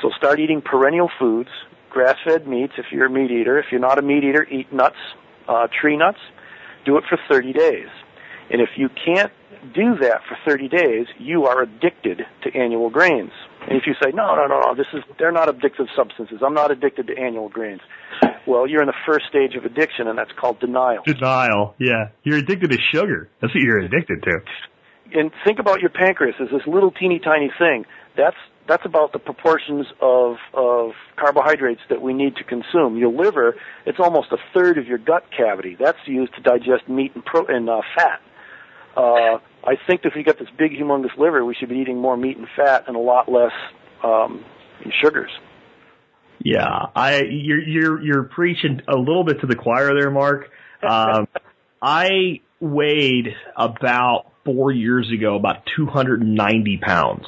So start eating perennial foods, grass-fed meats if you're a meat eater. If you're not a meat eater, eat nuts, tree nuts. Do it for 30 days. And if you can't do that for 30 days, you are addicted to annual grains. And if you say, no, they're not addictive substances, I'm not addicted to annual grains. Well, you're in the first stage of addiction, and that's called denial. Denial, yeah. You're addicted to sugar. That's what you're addicted to. And think about your pancreas as this little teeny tiny thing. That's about the proportions of carbohydrates that we need to consume. Your liver, it's almost a third of your gut cavity. That's used to digest meat and fat. I think if we got this big, humongous liver, we should be eating more meat and fat and a lot less sugars. Yeah, you're preaching a little bit to the choir there, Mark. I weighed about 4 years ago about 290 pounds.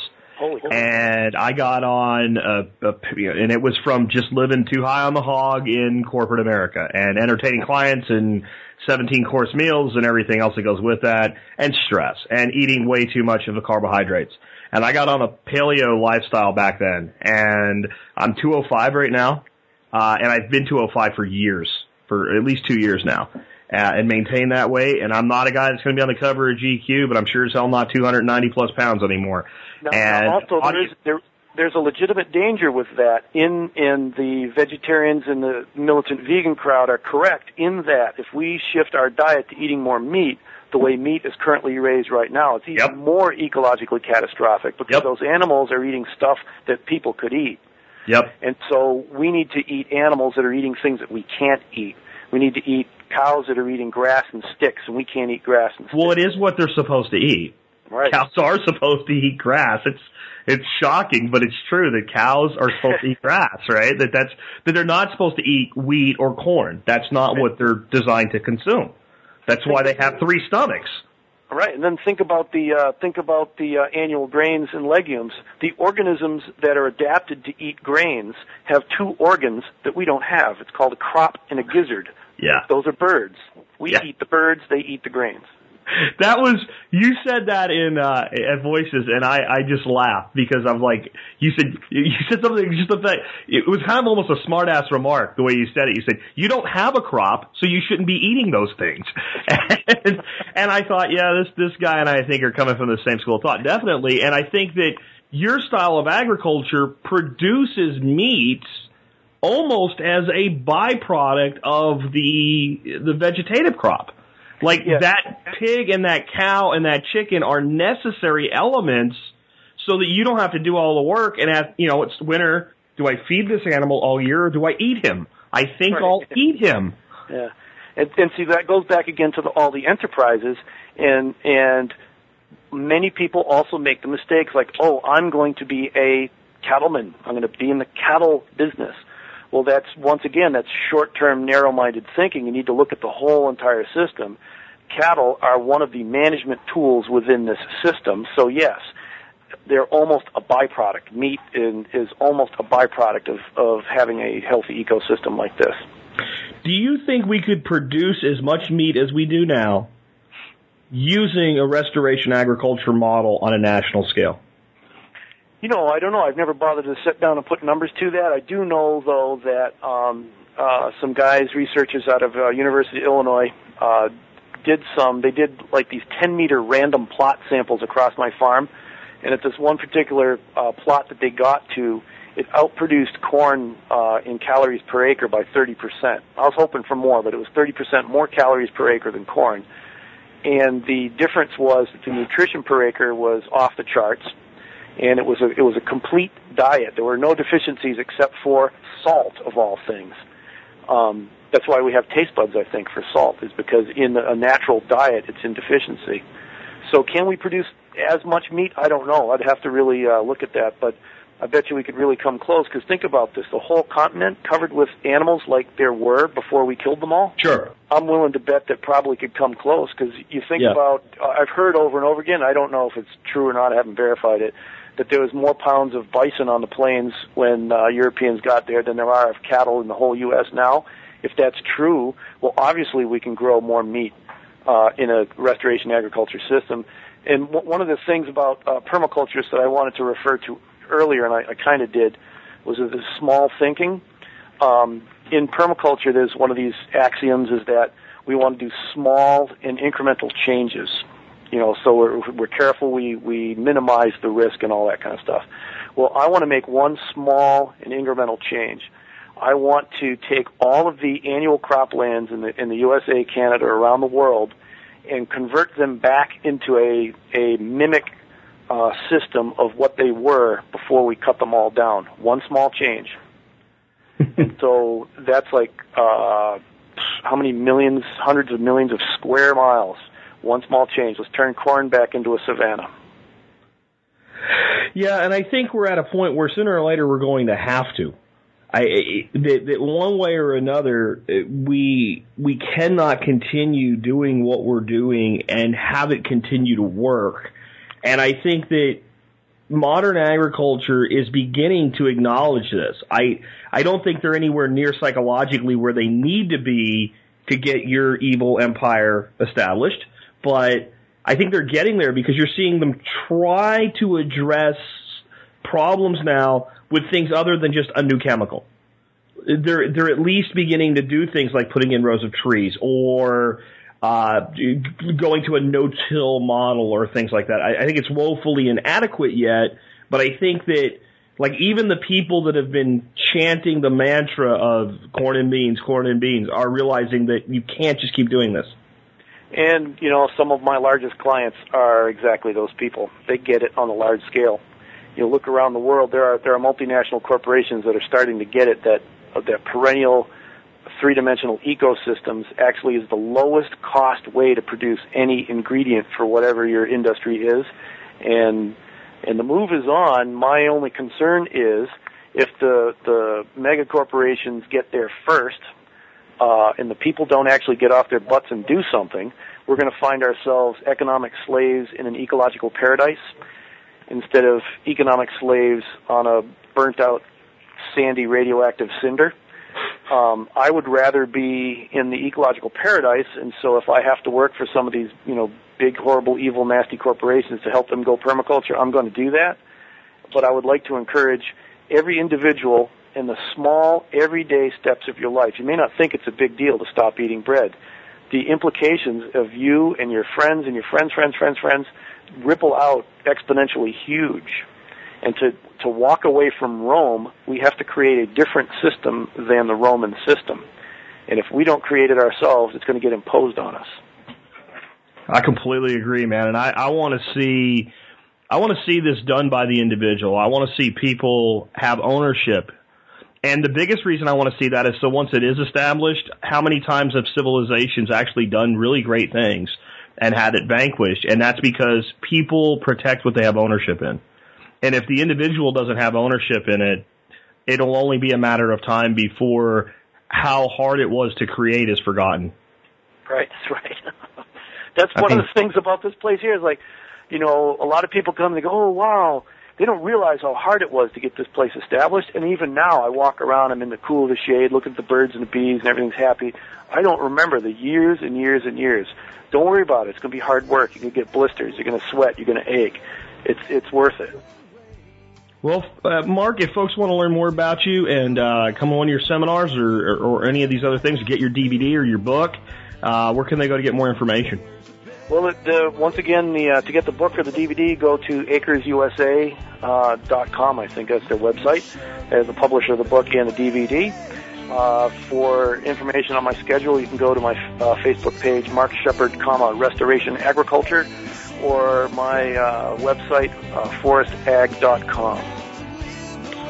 And I got on, and it was from just living too high on the hog in corporate America and entertaining clients and 17-course meals and everything else that goes with that, and stress and eating way too much of the carbohydrates. And I got on a paleo lifestyle back then, and I'm 205 right now, and I've been 205 for years, for at least 2 years now. And maintain that weight, and I'm not a guy that's going to be on the cover of GQ, but I'm sure as hell not 290-plus pounds anymore. There's a legitimate danger with that in the vegetarians and the militant vegan crowd are correct in that if we shift our diet to eating more meat, the way meat is currently raised right now, it's even more ecologically catastrophic because those animals are eating stuff that people could eat. Yep. And so we need to eat animals that are eating things that we can't eat. We need to eat cows that are eating grass and sticks, and we can't eat grass and sticks. Well, it is what they're supposed to eat. Right. Cows are supposed to eat grass. It's shocking, but it's true that cows are supposed to eat grass, right? That they're not supposed to eat wheat or corn. That's not what they're designed to consume. That's why they have three stomachs. All right, and then think about the annual grains and legumes. The organisms that are adapted to eat grains have two organs that we don't have. It's called a crop and a gizzard. Yeah, those are birds. We eat the birds; they eat the grains. That was, you said that in at Voices, and I just laughed because I'm like, you said something just the fact it was kind of almost a smart ass remark the way you said it. You said you don't have a crop, so you shouldn't be eating those things. and I thought, yeah, this guy and I think are coming from the same school of thought, definitely. And I think that your style of agriculture produces meats almost as a byproduct of the vegetative crop. Like, that pig and that cow and that chicken are necessary elements so that you don't have to do all the work and ask, you know, it's winter, do I feed this animal all year or do I eat him? I think I'll eat him. Yeah. And see, that goes back again to all the enterprises, and many people also make the mistakes like, oh, I'm going to be a cattleman. I'm going to be in the cattle business. Well, that's, once again, that's short-term, narrow-minded thinking. You need to look at the whole entire system. Cattle are one of the management tools within this system, so yes, they're almost a byproduct. Meat is almost a byproduct of having a healthy ecosystem like this. Do you think we could produce as much meat as we do now using a restoration agriculture model on a national scale? You know, I don't know. I've never bothered to sit down and put numbers to that. I do know, though, that some guys, researchers out of University of Illinois, did like these 10-meter random plot samples across my farm. And at this one particular plot that they got to, it outproduced corn in calories per acre by 30%. I was hoping for more, but it was 30% more calories per acre than corn. And the difference was that the nutrition per acre was off the charts. And it was a complete diet. There were no deficiencies except for salt, of all things. That's why we have taste buds, I think, for salt, is because in a natural diet it's in deficiency. So can we produce as much meat? I don't know. I'd have to really look at that, but I bet you we could really come close, because think about this. The whole continent covered with animals like there were before we killed them all. Sure. I'm willing to bet that probably could come close, because you think about, I've heard over and over again, I don't know if it's true or not, I haven't verified it, that there was more pounds of bison on the plains when Europeans got there than there are of cattle in the whole U.S. now. If that's true, well, obviously we can grow more meat in a restoration agriculture system. And one of the things about permaculture that I wanted to refer to earlier, and I kind of did, was this small thinking. In permaculture, there's one of these axioms is that we want to do small and incremental changes. You know, so we're careful, we minimize the risk and all that kind of stuff. Well, I want to make one small and incremental change. I want to take all of the annual croplands in the USA, Canada, around the world, and convert them back into a mimic system of what they were before we cut them all down. One small change. And so that's like how many millions, hundreds of millions of square miles. One small change. Let's turn corn back into a savanna. Yeah, and I think we're at a point where sooner or later we're going to have to. That one way or another, we cannot continue doing what we're doing and have it continue to work. And I think that modern agriculture is beginning to acknowledge this. I don't think they're anywhere near psychologically where they need to be to get your evil empire established. But I think they're getting there, because you're seeing them try to address problems now with things other than just a new chemical. They're at least beginning to do things like putting in rows of trees or going to a no-till model or things like that. I think it's woefully inadequate yet, but I think that, like, even the people that have been chanting the mantra of corn and beans are realizing that you can't just keep doing this. And, you know, some of my largest clients are exactly those people. They get it on a large scale. You look around the world, there are multinational corporations that are starting to get it, that perennial three-dimensional ecosystems actually is the lowest cost way to produce any ingredient for whatever your industry is. And the move is on. My only concern is if the mega corporations get there first, and the people don't actually get off their butts and do something, we're going to find ourselves economic slaves in an ecological paradise instead of economic slaves on a burnt-out, sandy, radioactive cinder. I would rather be in the ecological paradise, and so if I have to work for some of these, big, horrible, evil, nasty corporations to help them go permaculture, I'm going to do that. But I would like to encourage every individual in the small, everyday steps of your life. You may not think it's a big deal to stop eating bread. The implications of you and your friends ripple out exponentially huge. And to walk away from Rome, we have to create a different system than the Roman system. And if we don't create it ourselves, it's going to get imposed on us. I completely agree, man. And I want to see this done by the individual. I want to see people have ownership. And the biggest reason I want to see that is so once it is established, how many times have civilizations actually done really great things and had it vanquished? And that's because people protect what they have ownership in. And if the individual doesn't have ownership in it, it'll only be a matter of time before how hard it was to create is forgotten. Right, that's right. That's one of the things about this place here is like, a lot of people come and they go, oh, wow. They don't realize how hard it was to get this place established. And even now I walk around, I'm in the cool of the shade, look at the birds and the bees and everything's happy. I don't remember the years and years and years. Don't worry about it. It's going to be hard work. You're going to get blisters. You're going to sweat. You're going to ache. It's worth it. Well, Mark, if folks want to learn more about you and come on your seminars or any of these other things, get your DVD or your book, where can they go to get more information? Well, once again, to get the book or the DVD, go to AcresUSA.com. I think that's their website. They're the publisher of the book and the DVD. For information on my schedule, you can go to my Facebook page, Mark Shepard, Restoration Agriculture, or my website, ForestAg.com.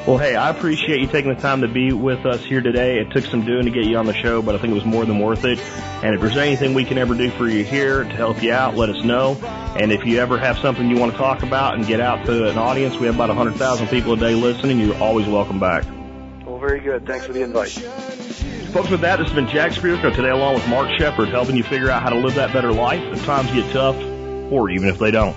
Well, hey, I appreciate you taking the time to be with us here today. It took some doing to get you on the show, but I think it was more than worth it. And if there's anything we can ever do for you here to help you out, let us know. And if you ever have something you want to talk about and get out to an audience, we have about 100,000 people a day listening. You're always welcome back. Well, very good. Thanks for the invite. Folks, with that, this has been Jack Spirko today along with Mark Shepard, helping you figure out how to live that better life if times get tough or even if they don't.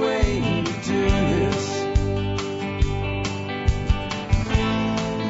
way to do this.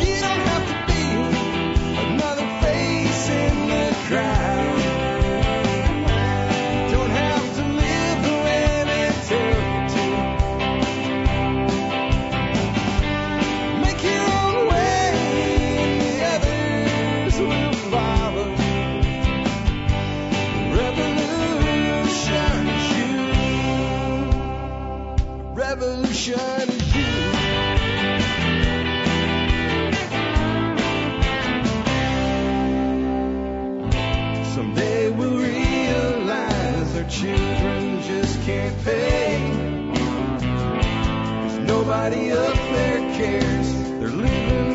You don't have to be another face in the crowd. You don't have to live the way they tell you to. Make your own way and the others will follow. Revolution. Revolution is you. Someday we'll realize our children just can't pay. There's nobody up there cares. They're living